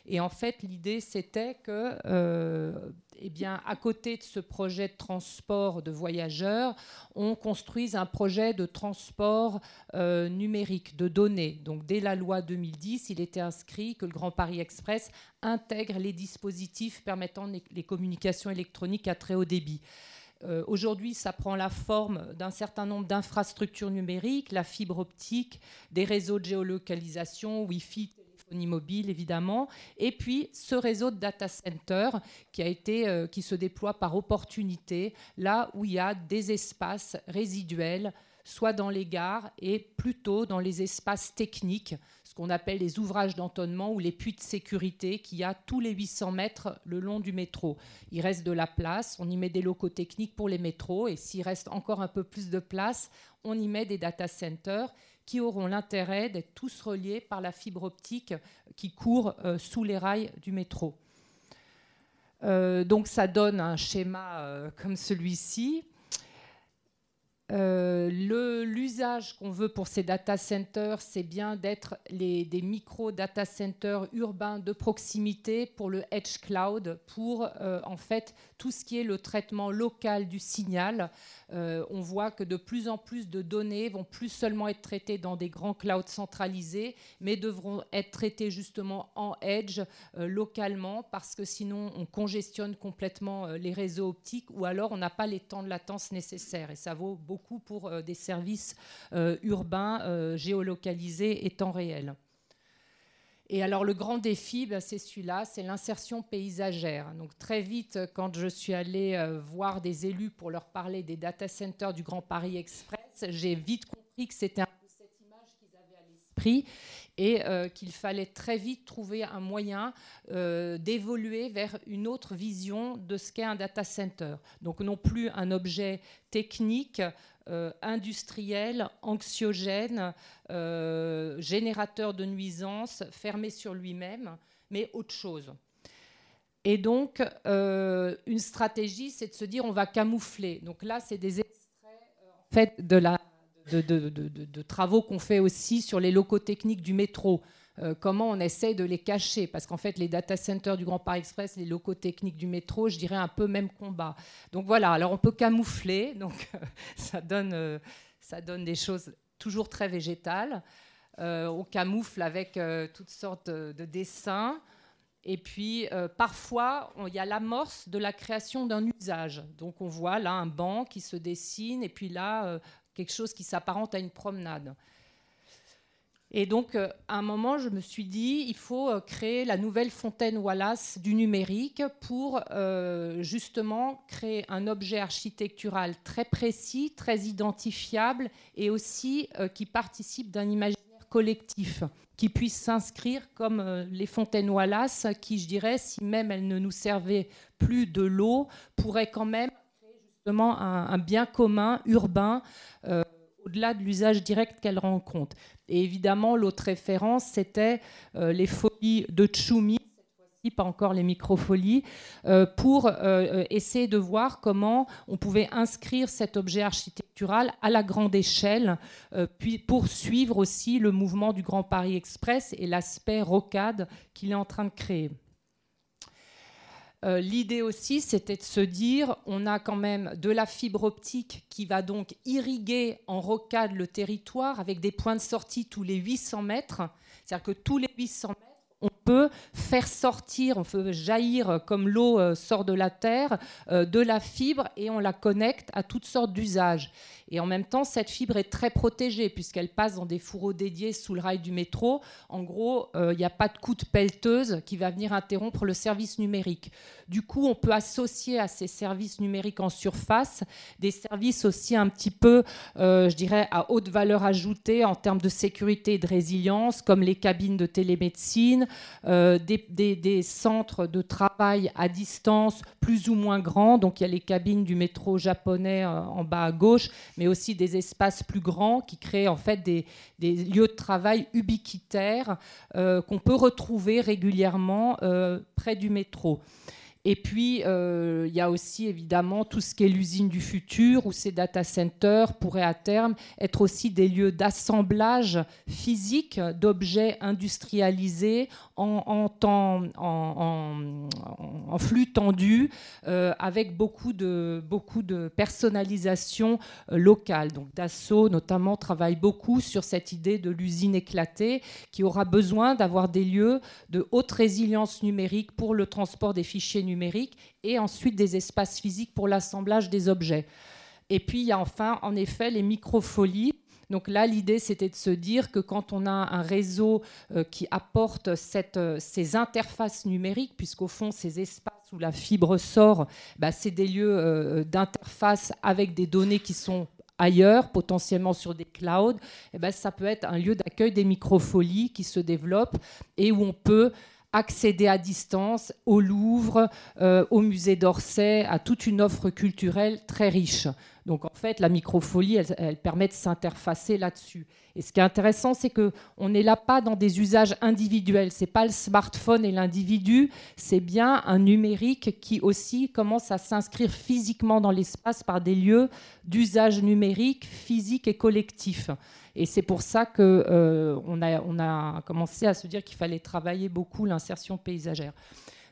Et en fait, l'idée, c'était que, euh, eh bien, à côté de ce projet de transport de voyageurs, on construise un projet de transport euh, numérique, de données. Donc, dès la loi deux mille dix, il était inscrit que le Grand Paris Express intègre les dispositifs permettant les, les communications électroniques à très haut débit. Euh, aujourd'hui, ça prend la forme d'un certain nombre d'infrastructures numériques, la fibre optique, des réseaux de géolocalisation, Wi-Fi, mobile évidemment, et puis ce réseau de data center qui, a été, euh, qui se déploie par opportunité là où il y a des espaces résiduels, soit dans les gares et plutôt dans les espaces techniques, ce qu'on appelle les ouvrages d'entonnement ou les puits de sécurité qu'il y a tous les huit cents mètres le long du métro. Il reste de la place, on y met des locaux techniques pour les métros et s'il reste encore un peu plus de place, on y met des data centers qui auront l'intérêt d'être tous reliés par la fibre optique qui court euh, sous les rails du métro. Euh, donc ça donne un schéma euh, comme celui-ci. Euh, le, l'usage qu'on veut pour ces data centers, c'est bien d'être les, des micro-data centers urbains de proximité pour le edge cloud, pour euh, en fait tout ce qui est le traitement local du signal. Euh, on voit que de plus en plus de données vont plus seulement être traitées dans des grands clouds centralisés, mais devront être traitées justement en edge, euh, localement, parce que sinon on congestionne complètement euh, les réseaux optiques ou alors on n'a pas les temps de latence nécessaires. Et ça vaut beaucoup pour euh, des services euh, urbains euh, géolocalisés et temps réel. Et alors le grand défi, ben, c'est celui-là, c'est l'insertion paysagère. Donc très vite, quand je suis allée euh, voir des élus pour leur parler des data centers du Grand Paris Express, j'ai vite compris que c'était un peu cette image qu'ils avaient à l'esprit et euh, qu'il fallait très vite trouver un moyen euh, d'évoluer vers une autre vision de ce qu'est un data center. Donc non plus un objet technique, euh, industriel, anxiogène, euh, générateur de nuisances, fermé sur lui-même, mais autre chose. Et donc, euh, une stratégie, c'est de se dire on va camoufler. Donc là, c'est des extraits euh, en fait, de la... De, de, de, de, de travaux qu'on fait aussi sur les locaux techniques du métro. Euh, comment on essaye de les cacher, parce qu'en fait, les data centers du Grand Paris Express, les locaux techniques du métro, je dirais un peu même combat. Donc voilà, alors on peut camoufler, donc euh, ça, donne, euh, ça donne des choses toujours très végétales. Euh, on camoufle avec euh, toutes sortes de, de dessins. Et puis, euh, parfois, il y a l'amorce de la création d'un usage. Donc on voit là un banc qui se dessine, et puis là... Euh, quelque chose qui s'apparente à une promenade. Et donc, euh, à un moment, je me suis dit, il faut euh, créer la nouvelle fontaine Wallace du numérique pour euh, justement créer un objet architectural très précis, très identifiable et aussi euh, qui participe d'un imaginaire collectif, qui puisse s'inscrire comme euh, les fontaines Wallace qui, je dirais, si même elles ne nous servaient plus de l'eau, pourraient quand même justement un, un bien commun urbain euh, au-delà de l'usage direct qu'elle rencontre. Et évidemment, l'autre référence, c'était euh, les folies de Tchoumi, cette fois-ci pas encore les microfolies, euh, pour euh, essayer de voir comment on pouvait inscrire cet objet architectural à la grande échelle, euh, puis pour suivre aussi le mouvement du Grand Paris Express et l'aspect rocade qu'il est en train de créer. Euh, l'idée aussi, c'était de se dire, on a quand même de la fibre optique qui va donc irriguer en rocade le territoire avec des points de sortie tous les huit cents mètres. C'est-à-dire que tous les huit cents mètres, on peut faire sortir, on peut jaillir comme l'eau sort de la terre, euh, de la fibre, et on la connecte à toutes sortes d'usages. Et en même temps, cette fibre est très protégée puisqu'elle passe dans des fourreaux dédiés sous le rail du métro. En gros, il euh, n'y a pas de coup de pelleteuse qui va venir interrompre le service numérique. Du coup, on peut associer à ces services numériques en surface des services aussi un petit peu, euh, je dirais, à haute valeur ajoutée en termes de sécurité et de résilience, comme les cabines de télémédecine, euh, des, des, des centres de travail à distance plus ou moins grands. Donc, il y a les cabines du métro japonais euh, en bas à gauche, mais aussi des espaces plus grands qui créent en fait des, des lieux de travail ubiquitaires euh, qu'on peut retrouver régulièrement euh, près du métro. Et puis, euh, il y a aussi évidemment tout ce qui est l'usine du futur, où ces data centers pourraient à terme être aussi des lieux d'assemblage physique d'objets industrialisés en, en, temps, en, en, en flux tendu, euh, avec beaucoup de, beaucoup de personnalisation euh, locale. Donc Dassault notamment travaille beaucoup sur cette idée de l'usine éclatée qui aura besoin d'avoir des lieux de haute résilience numérique pour le transport des fichiers numériques et ensuite des espaces physiques pour l'assemblage des objets. Et puis il y a enfin en effet les microfolies. Donc là, l'idée, c'était de se dire que quand on a un réseau euh, qui apporte cette, euh, ces interfaces numériques, puisqu'au fond, ces espaces où la fibre sort, bah, c'est des lieux euh, d'interface avec des données qui sont ailleurs, potentiellement sur des clouds, et bah, ça peut être un lieu d'accueil des microfolies qui se développent et où on peut accéder à distance au Louvre, euh, au musée d'Orsay, à toute une offre culturelle très riche. Donc en fait, la microfolie, elle, elle permet de s'interfacer là-dessus. Et ce qui est intéressant, c'est qu'on n'est là pas dans des usages individuels. Ce n'est pas le smartphone et l'individu, c'est bien un numérique qui aussi commence à s'inscrire physiquement dans l'espace par des lieux d'usage numérique, physique et collectif. Et c'est pour ça qu'on euh, a, on a commencé à se dire qu'il fallait travailler beaucoup l'insertion paysagère.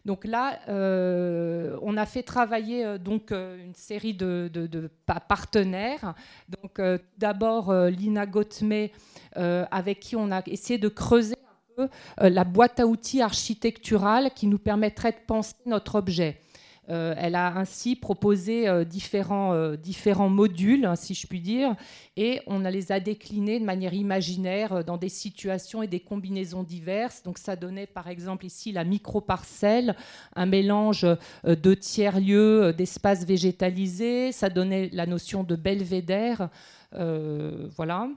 Donc là, euh, on a fait travailler euh, donc, euh, une série de, de, de partenaires. Donc, euh, d'abord, euh, Lina Ghotmeh, euh, avec qui on a essayé de creuser un peu euh, la boîte à outils architecturale qui nous permettrait de penser notre objet. Euh, elle a ainsi proposé euh, différents, euh, différents modules, hein, si je puis dire, et on a, les a déclinés de manière imaginaire euh, dans des situations et des combinaisons diverses. Donc ça donnait par exemple ici la micro-parcelle, un mélange euh, de tiers-lieux, euh, d'espaces végétalisés, ça donnait la notion de belvédère, euh, voilà.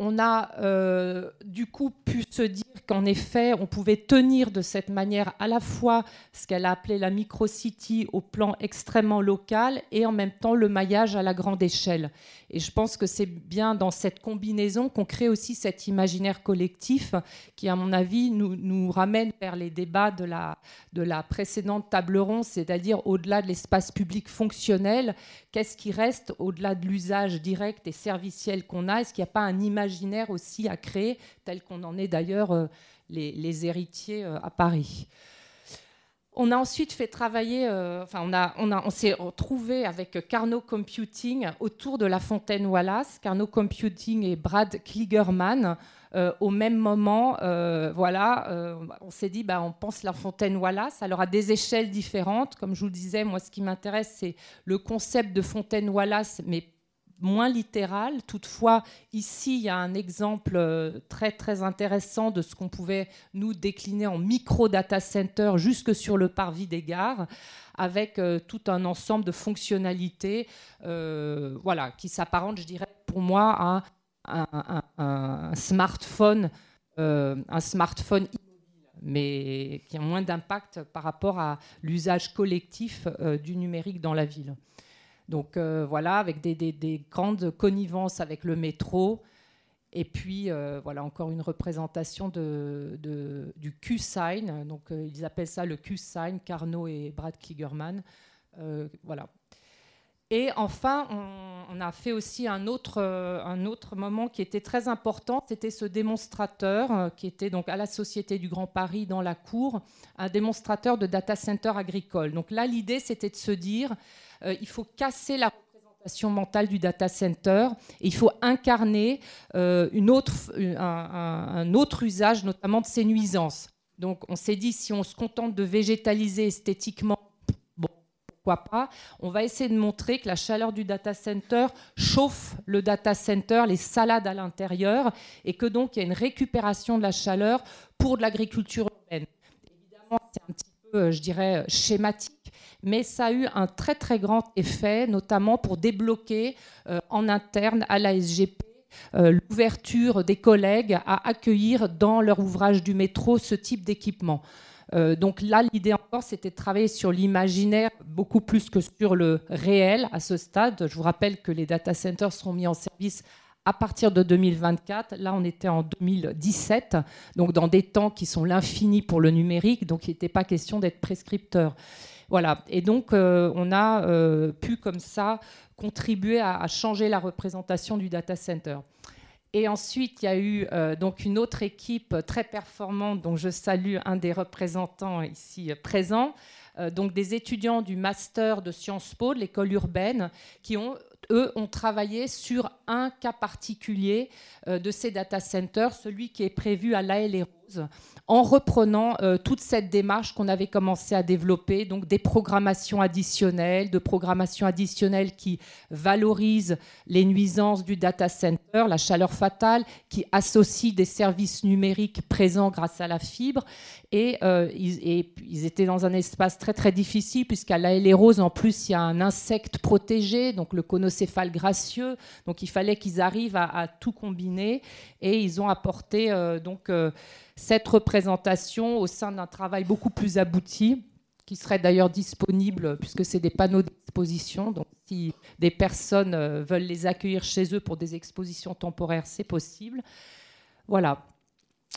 On a euh, du coup pu se dire qu'en effet, on pouvait tenir de cette manière à la fois ce qu'elle a appelé la micro-city au plan extrêmement local et en même temps le maillage à la grande échelle. Et je pense que c'est bien dans cette combinaison qu'on crée aussi cet imaginaire collectif qui, à mon avis, nous, nous ramène vers les débats de la, de la précédente table ronde, c'est-à-dire au-delà de l'espace public fonctionnel, qu'est-ce qui reste au-delà de l'usage direct et serviciel qu'on a? Est-ce qu'il n'y a pas un imaginaire imaginaire aussi à créer, tel qu'on en est d'ailleurs euh, les, les héritiers euh, à Paris. On a ensuite fait travailler, euh, enfin on, a, on, a, on s'est retrouvé avec Carnot Computing autour de la fontaine Wallace, Carnot Computing et Brad Kligerman. Euh, au même moment, euh, voilà, euh, on s'est dit, bah, on pense la fontaine Wallace, alors à des échelles différentes. Comme je vous le disais, moi ce qui m'intéresse, c'est le concept de fontaine Wallace, mais moins littéral. Toutefois, ici, il y a un exemple très, très intéressant de ce qu'on pouvait nous décliner en micro-data center jusque sur le parvis des gares, avec euh, tout un ensemble de fonctionnalités euh, voilà, qui s'apparentent, je dirais, pour moi, à un, un, un smartphone, euh, un smartphone immobile, mais qui a moins d'impact par rapport à l'usage collectif euh, du numérique dans la ville. Donc euh, voilà, avec des, des, des grandes connivences avec le métro. Et puis euh, voilà, encore une représentation de, de, du Q-Sign. Donc euh, ils appellent ça le Q-Sign, Carnot et Brad Kligerman. Euh, voilà. Et enfin, on, on a fait aussi un autre, euh, un autre moment qui était très important. C'était ce démonstrateur euh, qui était donc à la Société du Grand Paris dans la cour, un démonstrateur de data center agricole. Donc là, l'idée, c'était de se dire... il faut casser la représentation l'occupation mentale du data center. Et il faut incarner euh, une autre, un, un autre usage, notamment de ces nuisances. Donc on s'est dit, si on se contente de végétaliser esthétiquement, bon, pourquoi pas, on va essayer de montrer que la chaleur du data center chauffe le data center, les salades à l'intérieur, et que donc il y a une récupération de la chaleur pour de l'agriculture urbaine. Évidemment, c'est un petit peu, je dirais, schématique, mais ça a eu un très très grand effet, notamment pour débloquer euh, en interne à la S G P Euh, l'ouverture des collègues à accueillir dans leur ouvrage du métro ce type d'équipement. Euh, donc là, l'idée encore, c'était de travailler sur l'imaginaire beaucoup plus que sur le réel à ce stade. Je vous rappelle que les data centers seront mis en service à partir de deux mille vingt-quatre. Là, on était en deux mille dix-sept, donc dans des temps qui sont l'infini pour le numérique, donc il n'était pas question d'être prescripteur. Voilà. Et donc, euh, on a euh, pu, comme ça, contribuer à, à changer la représentation du data center. Et ensuite, il y a eu euh, donc une autre équipe très performante, dont je salue un des représentants ici euh, présent, euh, donc des étudiants du master de Sciences Po, de l'école urbaine, qui ont, eux, ont travaillé sur un cas particulier euh, de ces data centers, celui qui est prévu à l'A L R O, en reprenant euh, toute cette démarche qu'on avait commencé à développer, donc des programmations additionnelles, de programmations additionnelles qui valorisent les nuisances du data center, la chaleur fatale, qui associe des services numériques présents grâce à la fibre. Et, euh, ils, et ils étaient dans un espace très très difficile, puisqu'à la L R O S, en plus, il y a un insecte protégé, donc le conocéphale gracieux. Donc il fallait qu'ils arrivent à, à tout combiner, et ils ont apporté euh, donc euh, cette représentation au sein d'un travail beaucoup plus abouti, qui serait d'ailleurs disponible, puisque c'est des panneaux d'exposition. Donc si des personnes veulent les accueillir chez eux pour des expositions temporaires, c'est possible. Voilà.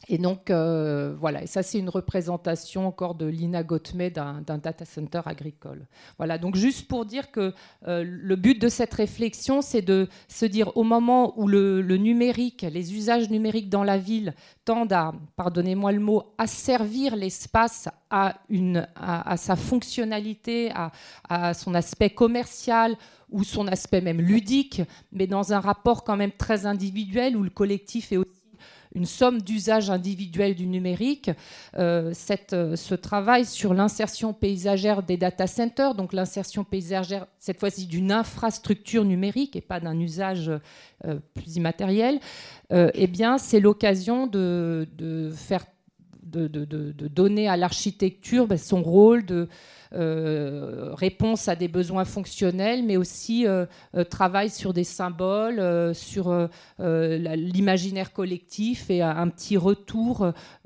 Et donc, euh, voilà. Et ça, c'est une représentation encore de Lina Ghotmeh d'un, d'un data center agricole. Voilà. Donc, juste pour dire que euh, le but de cette réflexion, c'est de se dire, au moment où le, le numérique, les usages numériques dans la ville tendent à, pardonnez-moi le mot, asservir l'espace à, une, à, à sa fonctionnalité, à, à son aspect commercial, ou son aspect même ludique, mais dans un rapport quand même très individuel, où le collectif est aussi une somme d'usages individuels du numérique. Euh, cette, ce travail sur l'insertion paysagère des data centers, donc l'insertion paysagère, cette fois-ci, d'une infrastructure numérique et pas d'un usage euh, plus immatériel, euh, eh bien, c'est l'occasion de, de faire De, de, de donner à l'architecture ben, son rôle de euh, réponse à des besoins fonctionnels, mais aussi euh, euh, travail sur des symboles, euh, sur euh, la, l'imaginaire collectif, et un petit retour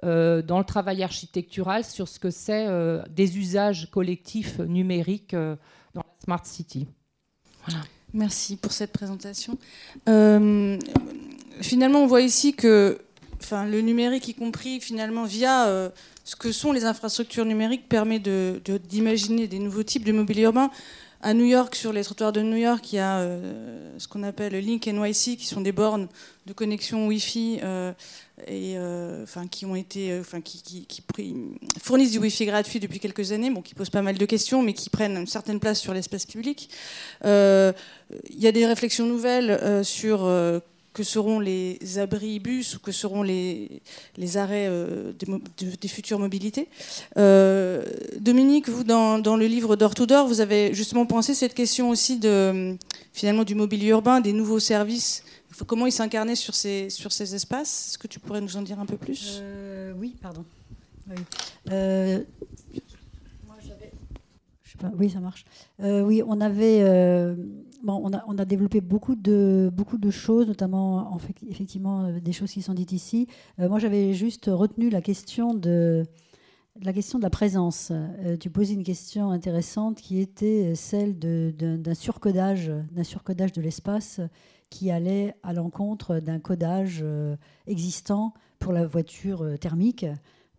euh, dans le travail architectural sur ce que c'est euh, des usages collectifs numériques euh, dans la Smart City. Voilà. Merci pour cette présentation. Euh, finalement, on voit ici que Enfin, le numérique, y compris finalement via euh, ce que sont les infrastructures numériques, permet de, de, d'imaginer des nouveaux types de mobilier urbain. À New York, sur les trottoirs de New York, il y a euh, ce qu'on appelle Link N Y C, qui sont des bornes de connexion Wi-Fi euh, et, euh, enfin, qui, ont été, enfin, qui, qui, qui fournissent du Wi-Fi gratuit depuis quelques années, bon, qui posent pas mal de questions, mais qui prennent une certaine place sur l'espace public. Euh, il y a des réflexions nouvelles euh, sur... Euh, que seront les abris bus, ou que seront les, les arrêts euh, des, de, des futures mobilités. Euh, Dominique, vous, dans, dans le livre Door-to-door, vous avez justement pensé cette question aussi de, finalement, du mobilier urbain, des nouveaux services, comment ils s'incarnaient sur ces, sur ces espaces. Est-ce que tu pourrais nous en dire un peu plus ? euh, Oui, pardon. Oui. Euh... Oui, ça marche. Euh, oui, on avait, euh, bon, on a, on a développé beaucoup de, beaucoup de choses, notamment en fait, effectivement des choses qui sont dites ici. Euh, moi, j'avais juste retenu la question de, la question de la présence. Euh, tu posais une question intéressante qui était celle de, de, d'un surcodage, d'un surcodage de l'espace qui allait à l'encontre d'un codage euh, existant pour la voiture thermique.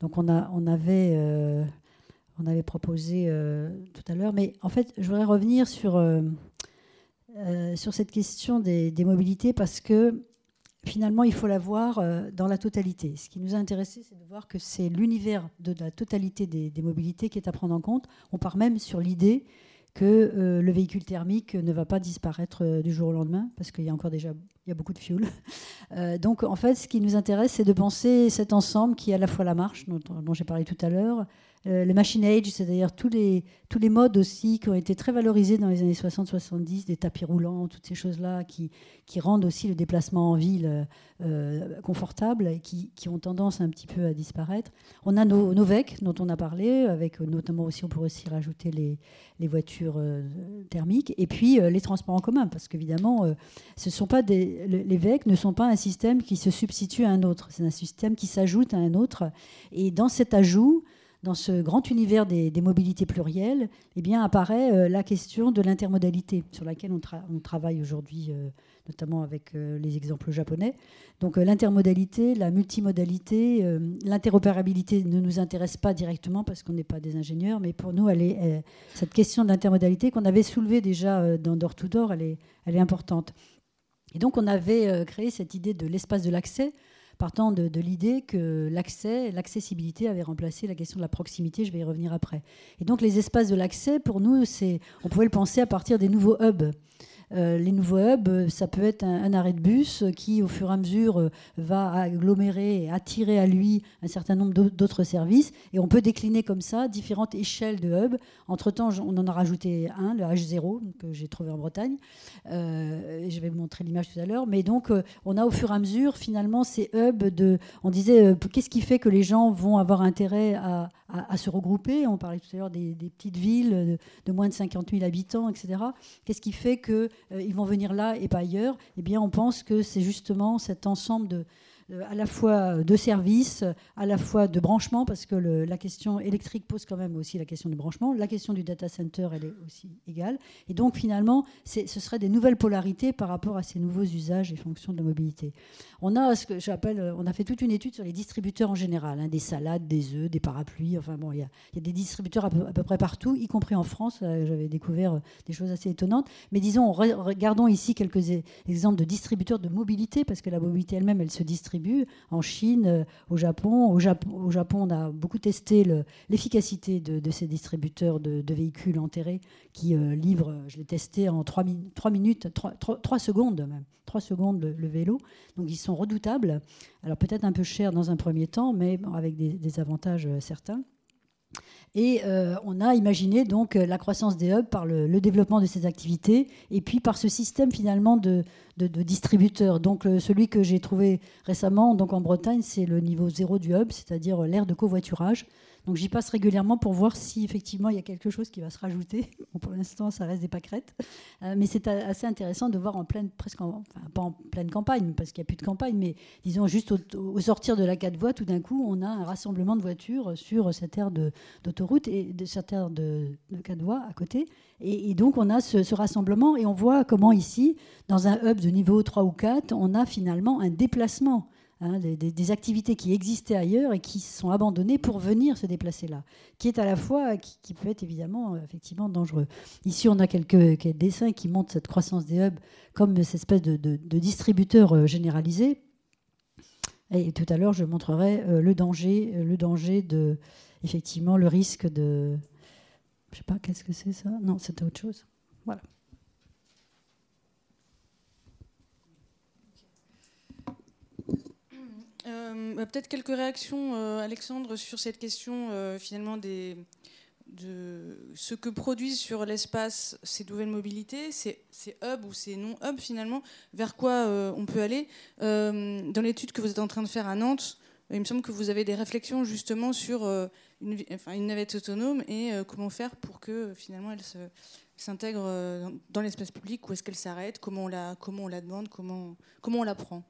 Donc, on a, on avait euh, on avait proposé euh, tout à l'heure. Mais en fait, je voudrais revenir sur, euh, euh, sur cette question des, des mobilités, parce que finalement, il faut la voir euh, dans la totalité. Ce qui nous a intéressé, c'est de voir que c'est l'univers de la totalité des, des mobilités qui est à prendre en compte. On part même sur l'idée que euh, le véhicule thermique ne va pas disparaître euh, du jour au lendemain, parce qu'il y a encore déjà il y a beaucoup de fuel. Euh, donc, en fait, ce qui nous intéresse, c'est de penser cet ensemble qui est à la fois la marche, dont, dont j'ai parlé tout à l'heure, euh, le machine age, c'est-à-dire tous les, tous les modes aussi qui ont été très valorisés dans les années soixante soixante-dix, des tapis roulants, toutes ces choses-là qui, qui rendent aussi le déplacement en ville euh, confortable et qui, qui ont tendance un petit peu à disparaître. On a nos, nos V E C, dont on a parlé, avec notamment aussi, on pourrait aussi rajouter les, les voitures euh, thermiques, et puis euh, les transports en commun, parce qu'évidemment, euh, ce sont pas des, les V E C ne sont pas un système qui se substitue à un autre, c'est un système qui s'ajoute à un autre, et dans cet ajout, dans ce grand univers des, des mobilités plurielles, eh bien, apparaît euh, la question de l'intermodalité, sur laquelle on, tra- on travaille aujourd'hui, euh, notamment avec euh, les exemples japonais. Donc euh, l'intermodalité, la multimodalité, euh, l'interopérabilité ne nous intéresse pas directement parce qu'on n'est pas des ingénieurs, mais pour nous, elle est, euh, cette question de l'intermodalité qu'on avait soulevée déjà euh, dans Door-to-door, elle est, elle est importante. Et donc on avait euh, créé cette idée de l'espace de l'accès, partant de, de l'idée que l'accès, l'accessibilité avait remplacé la question de la proximité, je vais y revenir après. Et donc les espaces de l'accès, pour nous, c'est, on pouvait le penser à partir des nouveaux hubs. Euh, les nouveaux hubs, ça peut être un, un arrêt de bus qui, au fur et à mesure, va agglomérer et attirer à lui un certain nombre d'autres services. Et on peut décliner comme ça différentes échelles de hubs. Entre-temps, on en a rajouté un, le H zéro, que j'ai trouvé en Bretagne. Euh, je vais vous montrer l'image tout à l'heure. Mais donc, on a au fur et à mesure, finalement, ces hubs de... On disait, euh, qu'est-ce qui fait que les gens vont avoir intérêt à, à, à se regrouper? On parlait tout à l'heure des, des petites villes de, de moins de cinquante mille habitants, et cetera. Qu'est-ce qui fait que ils vont venir là et pas ailleurs? Eh bien, on pense que c'est justement cet ensemble de, euh, à la fois de services, à la fois de branchement, parce que le, la question électrique pose quand même aussi la question du branchement. La question du data center, elle est aussi égale. Et donc, finalement, c'est, ce seraient des nouvelles polarités par rapport à ces nouveaux usages et fonctions de la mobilité. On a ce que j'appelle, on a fait toute une étude sur les distributeurs en général, hein, des salades, des œufs, des parapluies. Enfin bon, il y a, y a des distributeurs à peu, à peu près partout, y compris en France. Là, j'avais découvert des choses assez étonnantes. Mais disons, on re- regardons ici quelques é- exemples de distributeurs de mobilité, parce que la mobilité elle-même, elle se distribue en Chine, au Japon. Au Japon, au Japon on a beaucoup testé le, l'efficacité de, de ces distributeurs de, de véhicules enterrés qui euh, livrent, je l'ai testé en trois minutes, trois secondes le, le vélo. Donc ils sont redoutables. Alors peut-être un peu cher dans un premier temps, mais bon, avec des, des avantages certains. Et euh, on a imaginé donc la croissance des hubs par le, le développement de ces activités et puis par ce système finalement de, de, de distributeurs. Donc euh, celui que j'ai trouvé récemment donc en Bretagne, c'est le niveau zéro du hub, c'est-à-dire l'ère de covoiturage. Donc j'y passe régulièrement pour voir si effectivement il y a quelque chose qui va se rajouter. Bon, pour l'instant, ça reste des pâquerettes. Euh, mais c'est assez intéressant de voir en pleine, presque en, enfin, pas en pleine campagne, parce qu'il n'y a plus de campagne, mais disons juste au, au sortir de la quatre voies, tout d'un coup, on a un rassemblement de voitures sur cette aire de, d'autoroute et de cette aire de, de quatre voies à côté. Et, et donc on a ce, ce rassemblement et on voit comment ici, dans un hub de niveau trois ou quatre, on a finalement un déplacement. Hein, des, des activités qui existaient ailleurs et qui sont abandonnées pour venir se déplacer là, qui est à la fois, qui, qui peut être évidemment effectivement dangereux. Ici, on a quelques, quelques dessins qui montrent cette croissance des hubs comme cette espèce de, de, de distributeur généralisé. Et tout à l'heure, je montrerai le danger, le danger de, effectivement, le risque de... Je ne sais pas, qu'est-ce que c'est ça? Non, c'était autre chose. Voilà. Euh, peut-être quelques réactions, euh, Alexandre, sur cette question euh, finalement des, de ce que produisent sur l'espace ces nouvelles mobilités, ces, ces hubs ou ces non-hubs finalement, vers quoi euh, on peut aller. Euh, dans l'étude que vous êtes en train de faire à Nantes, il me semble que vous avez des réflexions justement sur euh, une, enfin, une navette autonome et euh, comment faire pour que finalement elle, se, elle s'intègre euh, dans l'espace public, où est-ce qu'elle s'arrête, comment on la, comment on la demande, comment, comment on la prend.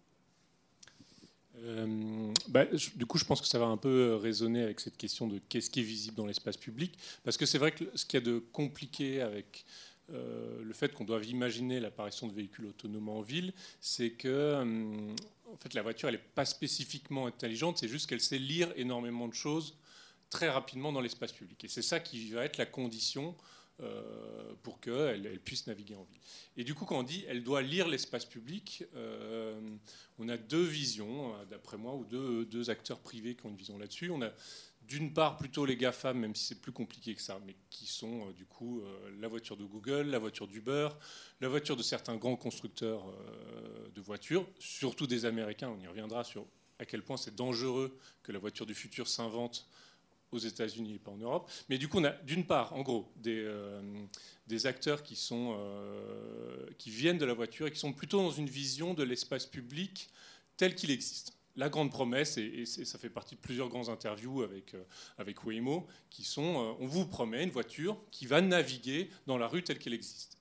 Euh, bah, je, du coup, je pense que ça va un peu euh, résonner avec cette question de qu'est-ce qui est visible dans l'espace public, parce que c'est vrai que ce qu'il y a de compliqué avec euh, le fait qu'on doive imaginer l'apparition de véhicules autonomes en ville, c'est que euh, en fait, la voiture, elle n'est pas spécifiquement intelligente, c'est juste qu'elle sait lire énormément de choses très rapidement dans l'espace public. Et c'est ça qui va être la condition euh, pour qu'elle elle puisse naviguer en ville. Et du coup, quand on dit elle doit lire l'espace public, euh, on a deux visions, d'après moi, ou deux, deux acteurs privés qui ont une vision là-dessus. On a d'une part plutôt les GAFAM, même si c'est plus compliqué que ça, mais qui sont euh, du coup euh, la voiture de Google, la voiture d'Uber, la voiture de certains grands constructeurs euh, de voitures, surtout des Américains. On y reviendra sur à quel point c'est dangereux que la voiture du futur s'invente aux États-Unis et pas en Europe. Mais du coup, on a d'une part, en gros, des, euh, des acteurs qui, sont, euh, qui viennent de la voiture et qui sont plutôt dans une vision de l'espace public tel qu'il existe. La grande promesse, et, et ça fait partie de plusieurs grands interviews avec, euh, avec Waymo, qui sont euh, on vous promet une voiture qui va naviguer dans la rue telle qu'elle existe.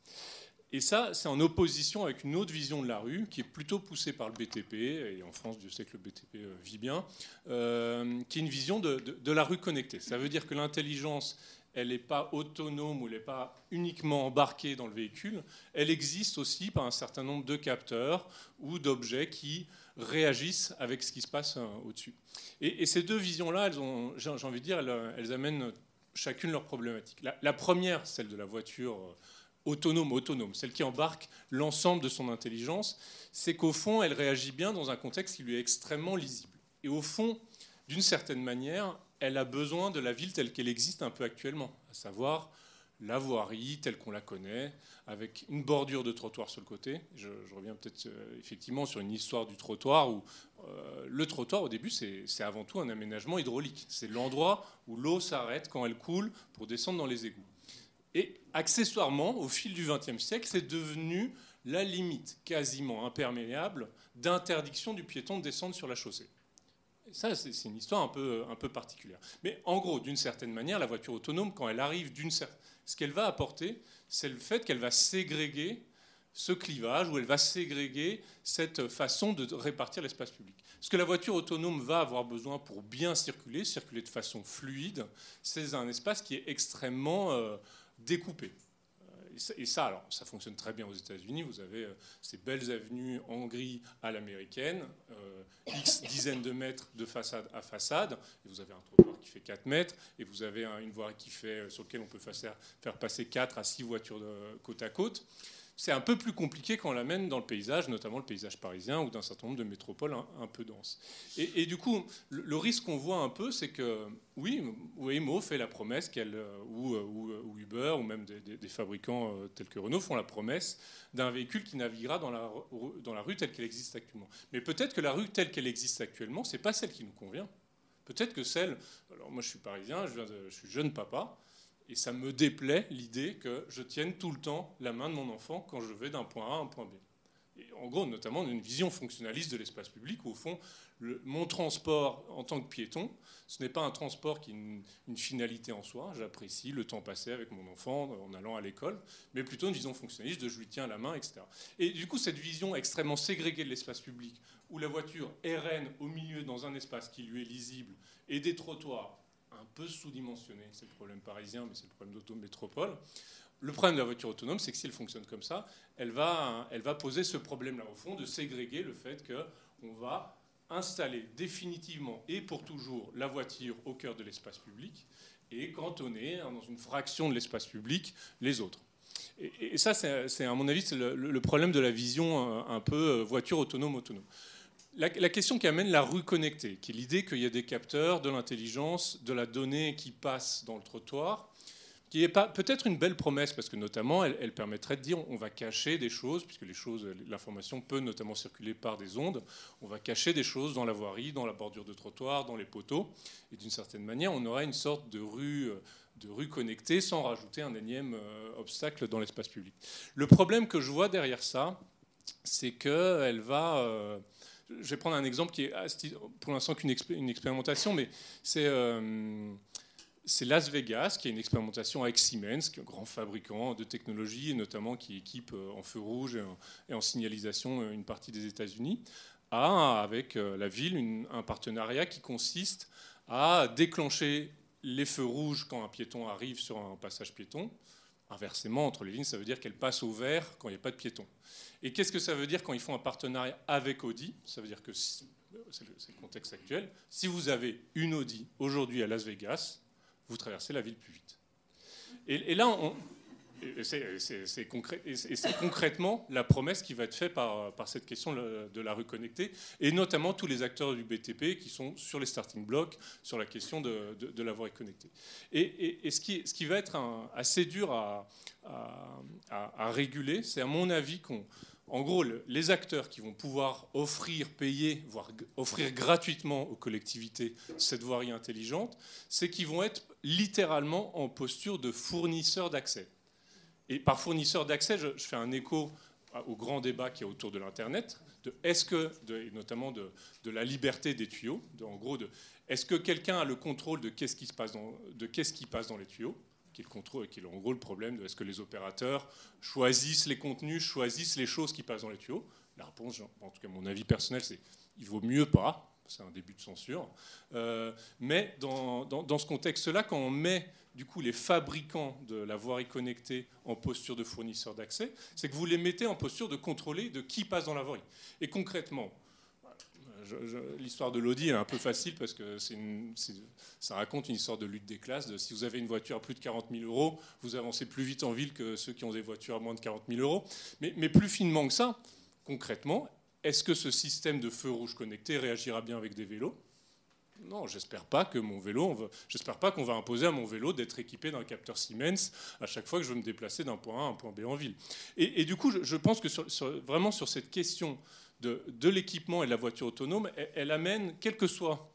Et ça, c'est en opposition avec une autre vision de la rue qui est plutôt poussée par le B T P, et en France, Dieu sait que le B T P vit bien, euh, qui est une vision de, de, de la rue connectée. Ça veut dire que l'intelligence, elle n'est pas autonome ou elle n'est pas uniquement embarquée dans le véhicule, elle existe aussi par un certain nombre de capteurs ou d'objets qui réagissent avec ce qui se passe au-dessus. Et, et ces deux visions-là, elles ont, j'ai envie de dire, elles, elles amènent chacune leur problématique. La, la première, celle de la voiture... autonome, autonome, celle qui embarque l'ensemble de son intelligence, c'est qu'au fond, elle réagit bien dans un contexte qui lui est extrêmement lisible. Et au fond, d'une certaine manière, elle a besoin de la ville telle qu'elle existe un peu actuellement, à savoir la voirie telle qu'on la connaît, avec une bordure de trottoir sur le côté. Je, je reviens peut-être euh, effectivement sur une histoire du trottoir où euh, le trottoir, au début, c'est, c'est avant tout un aménagement hydraulique. C'est l'endroit où l'eau s'arrête quand elle coule pour descendre dans les égouts. Et accessoirement, au fil du vingtième siècle, c'est devenu la limite quasiment imperméable d'interdiction du piéton de descendre sur la chaussée. Et ça, c'est une histoire un peu, un peu particulière. Mais en gros, d'une certaine manière, la voiture autonome, quand elle arrive, d'une certaine... ce qu'elle va apporter, c'est le fait qu'elle va ségréguer ce clivage, ou elle va ségréguer cette façon de répartir l'espace public. Ce que la voiture autonome va avoir besoin pour bien circuler, circuler de façon fluide, c'est un espace qui est extrêmement... Euh, découpé. Et ça, alors, ça fonctionne très bien aux États-Unis. Vous avez euh, ces belles avenues en gris à l'américaine, euh, X dizaines de mètres de façade à façade. Et vous avez un trottoir qui fait quatre mètres, et vous avez un, une voirie qui fait, euh, sur laquelle on peut faire, faire passer quatre à six voitures de, côte à côte. C'est un peu plus compliqué quand on l'amène dans le paysage, notamment le paysage parisien ou d'un certain nombre de métropoles un, un peu denses. Et, et du coup, le, le risque qu'on voit un peu, c'est que, oui, Waymo fait la promesse, qu'elle, ou, ou, ou Uber, ou même des, des, des fabricants tels que Renault font la promesse d'un véhicule qui naviguera dans la, dans la rue telle qu'elle existe actuellement. Mais peut-être que la rue telle qu'elle existe actuellement, c'est pas celle qui nous convient. Peut-être que celle... Alors moi, je suis parisien, je, viens de, je suis jeune papa... Et ça me déplaît l'idée que je tienne tout le temps la main de mon enfant quand je vais d'un point A à un point B. Et en gros, notamment, une vision fonctionnaliste de l'espace public où, au fond, le, mon transport en tant que piéton, ce n'est pas un transport qui est une, une finalité en soi. J'apprécie le temps passé avec mon enfant en allant à l'école, mais plutôt une vision fonctionnaliste de je lui tiens la main, et cetera. Et du coup, cette vision extrêmement ségrégée de l'espace public, où la voiture est reine au milieu dans un espace qui lui est lisible et des trottoirs, un peu sous-dimensionné, c'est le problème parisien, mais c'est le problème d'autométropole. Le problème de la voiture autonome, c'est que si elle fonctionne comme ça, elle va, elle va poser ce problème-là, au fond, de ségréguer le fait qu'on va installer définitivement et pour toujours la voiture au cœur de l'espace public et cantonner dans une fraction de l'espace public les autres. Et, et ça, c'est, c'est, à mon avis, c'est le, le problème de la vision un peu voiture autonome-autonome. La, la question qui amène la rue connectée, qui est l'idée qu'il y a des capteurs, de l'intelligence, de la donnée qui passe dans le trottoir, qui est pas, peut-être une belle promesse, parce que notamment, elle, elle permettrait de dire on va cacher des choses, puisque les choses, l'information peut notamment circuler par des ondes, on va cacher des choses dans la voirie, dans la bordure de trottoir, dans les poteaux, et d'une certaine manière, on aura une sorte de rue, de rue connectée sans rajouter un énième euh, obstacle dans l'espace public. Le problème que je vois derrière ça, c'est qu'elle va... Euh, Je vais prendre un exemple qui est pour l'instant qu'une expé- une expérimentation, mais c'est, euh, c'est Las Vegas, qui est une expérimentation avec Siemens, qui est un grand fabricant de technologie, et notamment qui équipe en feu rouge et en, et en signalisation une partie des États-Unis, à, avec la ville, une, un partenariat qui consiste à déclencher les feux rouges quand un piéton arrive sur un passage piéton. Inversement, entre les lignes, ça veut dire qu'elle passe au vert quand il n'y a pas de piéton. Et qu'est-ce que ça veut dire quand ils font un partenariat avec Audi ? Ça veut dire que, si, c'est, le, c'est le contexte actuel, si vous avez une Audi aujourd'hui à Las Vegas, vous traversez la ville plus vite. Et, et là, on, C'est, c'est, c'est concré- et c'est concrètement la promesse qui va être faite par, par cette question de la rue connectée, et notamment tous les acteurs du B T P qui sont sur les starting blocks, sur la question de, de, de la voirie connectée. Et, et, et ce, qui, ce qui va être un, assez dur à, à, à, à réguler, c'est à mon avis qu'on... En gros, les acteurs qui vont pouvoir offrir, payer, voire offrir gratuitement aux collectivités cette voirie intelligente, c'est qu'ils vont être littéralement en posture de fournisseur d'accès. Et par fournisseur d'accès, je fais un écho au grand débat qu'il y a autour de l'Internet, de est-ce que, de, et notamment de, de la liberté des tuyaux, de, en gros, de, est-ce que quelqu'un a le contrôle de qu'est-ce qui se passe dans, de qu'est-ce qui passe dans les tuyaux ? Qui est, le contrôle, qui est en gros le problème de est-ce que les opérateurs choisissent les contenus, choisissent les choses qui passent dans les tuyaux. La réponse, en tout cas mon avis personnel, c'est il vaut mieux pas, c'est un début de censure. Euh, mais dans, dans, dans ce contexte-là, quand on met du coup les fabricants de la voirie connectée en posture de fournisseur d'accès, c'est que vous les mettez en posture de contrôler de qui passe dans la voirie. Et concrètement, Je, je, l'histoire de l'Audi est un peu facile parce que c'est une, c'est, ça raconte une histoire de lutte des classes. De, si vous avez une voiture à plus de quarante mille euros, vous avancez plus vite en ville que ceux qui ont des voitures à moins de quarante mille euros. Mais, mais plus finement que ça, concrètement, est-ce que ce système de feu rouge connecté réagira bien avec des vélos ? Non, j'espère pas que mon vélo, on va, j'espère pas qu'on va imposer à mon vélo d'être équipé d'un capteur Siemens à chaque fois que je veux me déplacer d'un point A à un point B en ville. Et, et du coup, je, je pense que sur, sur, vraiment sur cette question de, de l'équipement et de la voiture autonome, elle, elle amène, quelle que soit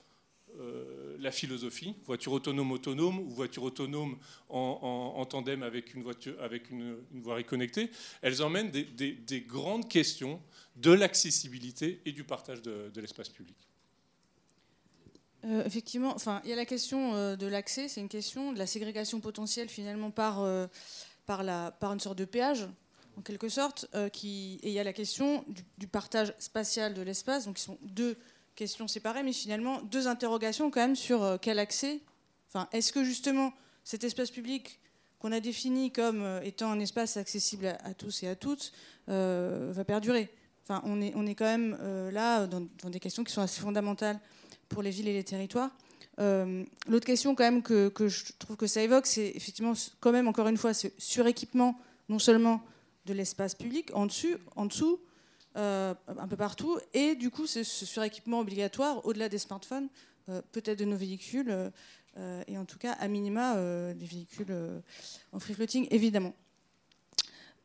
euh, la philosophie, voiture autonome autonome ou voiture autonome en, en, en tandem avec une voiture, avec une, une voirie connectée, elles emmènent des, des, des grandes questions de l'accessibilité et du partage de, de l'espace public. Euh, effectivement, enfin, il y a la question euh, de l'accès, c'est une question de la ségrégation potentielle finalement par, euh, par, la, par une sorte de péage, en quelque sorte, euh, qui, et il y a la question du, du partage spatial de l'espace, donc qui sont deux questions séparées, mais finalement deux interrogations quand même sur euh, quel accès, enfin, est-ce que justement cet espace public qu'on a défini comme euh, étant un espace accessible à, à tous et à toutes euh, va perdurer. Enfin, on est, on est quand même euh, là dans, dans des questions qui sont assez fondamentales pour les villes et les territoires. Euh, l'autre question quand même que, que je trouve que ça évoque, c'est effectivement quand même encore une fois ce suréquipement non seulement de l'espace public, en dessus, en dessous, euh, un peu partout, et du coup ce, ce suréquipement obligatoire au-delà des smartphones, euh, peut-être de nos véhicules, euh, et en tout cas à minima euh, des véhicules euh, en free floating évidemment.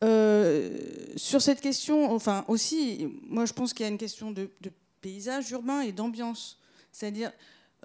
Euh, sur cette question, enfin aussi, moi je pense qu'il y a une question de, de paysage urbain et d'ambiance. C'est-à-dire,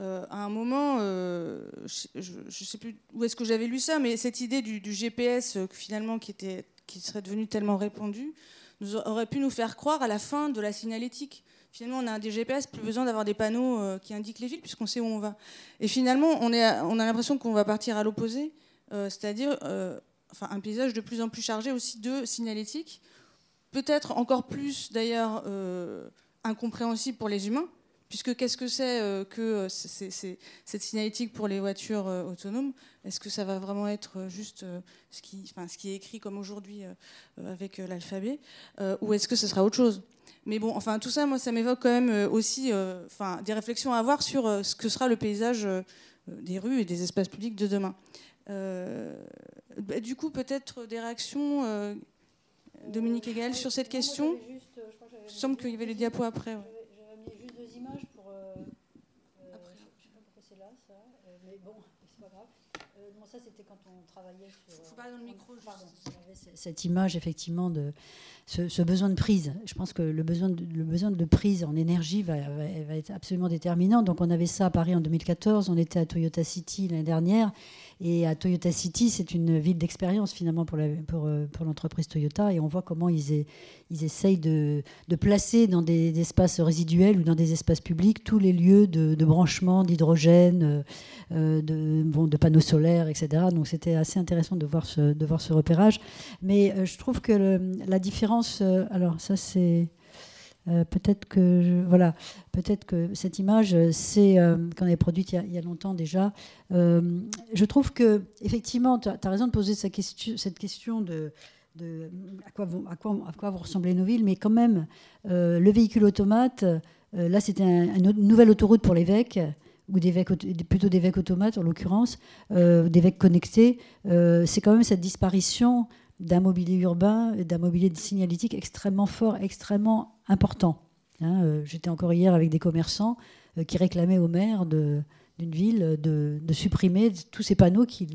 euh, à un moment, euh, je ne sais plus où est-ce que j'avais lu ça, mais cette idée du, du G P S, euh, finalement, qui, était, qui serait devenue tellement répandue, nous aurait pu nous faire croire à la fin de la signalétique. Finalement, on a des G P S, plus besoin d'avoir des panneaux euh, qui indiquent les villes, puisqu'on sait où on va. Et finalement, on, est à, on a l'impression qu'on va partir à l'opposé, euh, c'est-à-dire euh, enfin, un paysage de plus en plus chargé aussi de signalétique, peut-être encore plus, d'ailleurs, euh, incompréhensible pour les humains, puisque qu'est-ce que c'est euh, que euh, c'est, c'est, cette signalétique pour les voitures euh, autonomes ? Est-ce que ça va vraiment être euh, juste euh, ce, qui, ce qui est écrit comme aujourd'hui euh, avec euh, l'alphabet, euh, ou est-ce que ce sera autre chose ? Mais bon, enfin tout ça, moi, ça m'évoque quand même euh, aussi euh, des réflexions à avoir sur euh, ce que sera le paysage euh, des rues et des espaces publics de demain. Euh, bah, du coup, peut-être des réactions, euh, Dominique et Gaëlle, sur cette question ? Il me semble qu'il y avait les diapos après, ouais. Pour, euh, Après, euh, je ne sais pas pourquoi c'est là, ça, euh, mais bon, c'est pas grave. Euh, non, ça, c'était quand on travaillait sur... Faut pas dans le micro, on, pardon, juste. Cette image, effectivement, de ce, ce besoin de prise. Je pense que le besoin de, le besoin de prise en énergie va, va, va être absolument déterminant. Donc, on avait ça à Paris en deux mille quatorze, on était à Toyota City l'année dernière, et à Toyota City, c'est une ville d'expérience, finalement, pour, la, pour, pour l'entreprise Toyota, et on voit comment ils, aient, ils essayent de, de placer dans des, des espaces résiduels ou dans des espaces publics tous les lieux de, de branchement, d'hydrogène, euh, de, bon, de panneaux solaires, et cetera. Donc c'était assez intéressant de voir ce, de voir ce repérage. Mais euh, je trouve que le, la différence... Euh, alors ça c'est... Euh, peut-être que je, voilà, peut-être que cette image, c'est euh, qu'on avait produite il y a, il y a longtemps déjà. Euh, je trouve que effectivement, tu as raison de poser cette question, cette question de... de à, quoi vous, à, quoi, à quoi vous ressemblez nos villes, mais quand même, euh, le véhicule automate, euh, là c'était un, une nouvelle autoroute pour les V E C, ou des V E C, plutôt des V E C automates en l'occurrence, euh, des V E C connectés, euh, c'est quand même cette disparition d'un mobilier urbain, d'un mobilier de signalétique extrêmement fort, extrêmement important. Hein, euh, j'étais encore hier avec des commerçants euh, qui réclamaient au maire de, d'une ville de, de supprimer tous ces panneaux qui,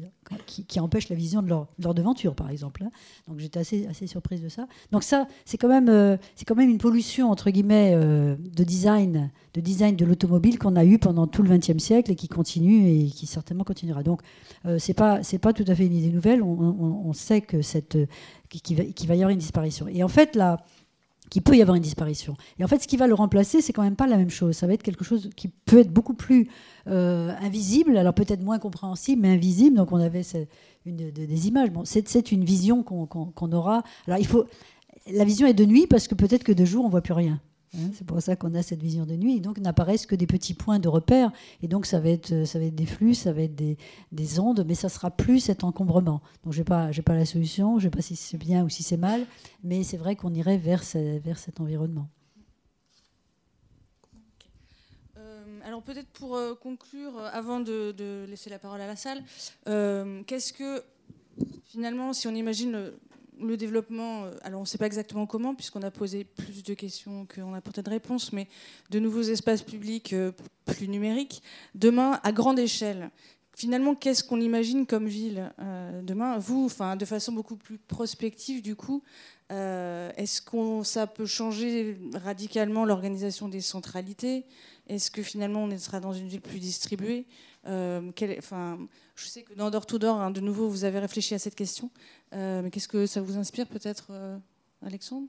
qui, qui empêchent la vision de leur, de leur devanture, par exemple. Hein. Donc j'étais assez, assez surprise de ça. Donc ça, c'est quand même, euh, c'est quand même une pollution, entre guillemets, euh, de, design, de design de l'automobile qu'on a eue pendant tout le vingtième siècle et qui continue et qui certainement continuera. Donc euh, c'est pas, c'est pas tout à fait une idée nouvelle. On, on, on sait que cette, qu'il va, qu'il va y avoir une disparition. Et en fait, là... qu'il peut y avoir une disparition. Et en fait, ce qui va le remplacer, c'est quand même pas la même chose. Ça va être quelque chose qui peut être beaucoup plus euh, invisible, alors peut-être moins compréhensible, mais invisible. Donc, on avait cette, une, de, des images. Bon, c'est, c'est une vision qu'on, qu'on, qu'on aura. Alors, il faut... La vision est de nuit parce que peut-être que de jour, on voit plus rien. Hein, c'est pour ça qu'on a cette vision de nuit. Et donc, n'apparaissent que des petits points de repère. Et donc, ça va être, ça va être des flux, ça va être des, des ondes, mais ça ne sera plus cet encombrement. Donc, je n'ai pas, j'ai pas la solution, je ne sais pas si c'est bien ou si c'est mal, mais c'est vrai qu'on irait vers, ce, vers cet environnement. Alors peut-être pour conclure, avant de, de laisser la parole à la salle, euh, qu'est-ce que, finalement, si on imagine... Le développement, alors on ne sait pas exactement comment, puisqu'on a posé plus de questions qu'on a porté de réponses, mais de nouveaux espaces publics plus numériques. Demain, à grande échelle, finalement, qu'est-ce qu'on imagine comme ville euh, demain ? Vous, enfin, de façon beaucoup plus prospective, du coup, euh, est-ce que ça peut changer radicalement l'organisation des centralités ? Est-ce que finalement, on sera dans une ville plus distribuée ? Euh, quel, enfin, je sais que dans Door-to-door, hein, de nouveau, vous avez réfléchi à cette question. Euh, mais qu'est-ce que ça vous inspire, peut-être, euh, Alexandre ?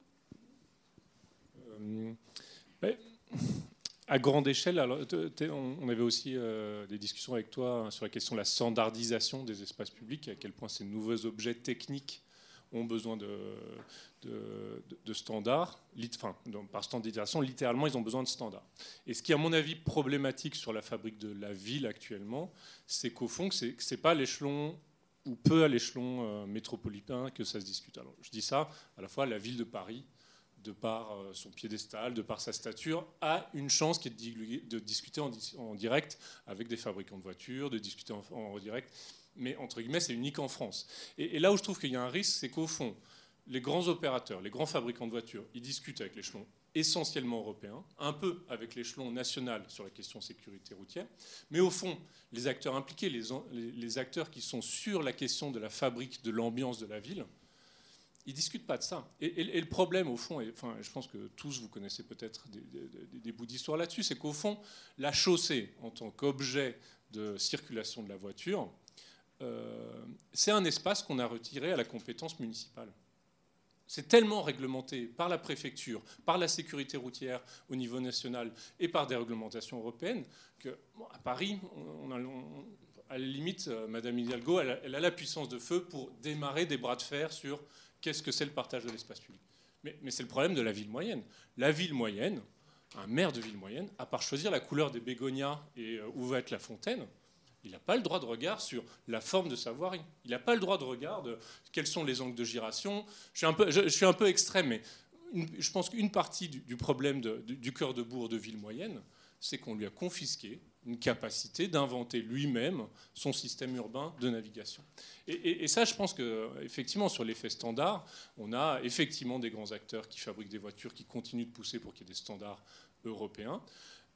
euh, ouais. À grande échelle, alors, t'es, t'es, on, on avait aussi euh, des discussions avec toi hein, sur la question de la standardisation des espaces publics, à quel point ces nouveaux objets techniques ont besoin de, de, de standards. Enfin, donc, par standardisation, littéralement, ils ont besoin de standards. Et ce qui est, à mon avis, problématique sur la fabrique de la ville actuellement, c'est qu'au fond, c'est, c'est pas l'échelon ou peu à l'échelon euh, métropolitain que ça se discute. Alors, je dis ça, à la fois, la ville de Paris, de par euh, son piédestal, de par sa stature, a une chance qui est de, de discuter en, en direct avec des fabricants de voitures, de discuter en, en direct... Mais entre guillemets, c'est unique en France. Et, et là où je trouve qu'il y a un risque, c'est qu'au fond, les grands opérateurs, les grands fabricants de voitures, ils discutent avec l'échelon essentiellement européen, un peu avec l'échelon national sur la question sécurité routière, mais au fond, les acteurs impliqués, les, les acteurs qui sont sur la question de la fabrique, de l'ambiance de la ville, ils ne discutent pas de ça. Et, et, et le problème, au fond, et, enfin, je pense que tous vous connaissez peut-être des, des, des bouts d'histoire là-dessus, c'est qu'au fond, la chaussée, en tant qu'objet de circulation de la voiture... Euh, c'est un espace qu'on a retiré à la compétence municipale. C'est tellement réglementé par la préfecture, par la sécurité routière au niveau national et par des réglementations européennes que, bon, à Paris, on a, on, à la limite, euh, Madame Hidalgo, elle a, elle a la puissance de feu pour démarrer des bras de fer sur qu'est-ce que c'est le partage de l'espace public. Mais, mais c'est le problème de la ville moyenne. La ville moyenne, un maire de ville moyenne, à part choisir la couleur des bégonias et euh, où va être la fontaine, il n'a pas le droit de regard sur la forme de sa voirie. Il n'a pas le droit de regard de quels sont les angles de giration. Je suis un peu, je, je suis un peu extrême, mais une, je pense qu'une partie du, du problème de, du, du cœur de bourg de ville moyenne, c'est qu'on lui a confisqué une capacité d'inventer lui-même son système urbain de navigation. Et, et, et ça, je pense qu'effectivement, sur l'effet standard, on a effectivement des grands acteurs qui fabriquent des voitures, qui continuent de pousser pour qu'il y ait des standards européens.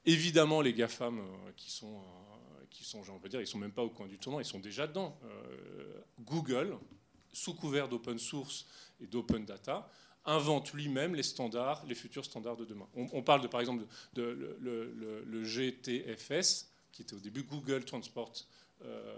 Évidemment, les GAFAM euh, qui sont... Euh, qui sont, on peut dire, ils sont même pas au coin du tournant, ils sont déjà dedans. Euh, Google, sous couvert d'open source et d'open data, invente lui-même les standards, les futurs standards de demain. On, on parle de, par exemple, de, de, de le, le, le G T F S, qui était au début Google Transport, euh,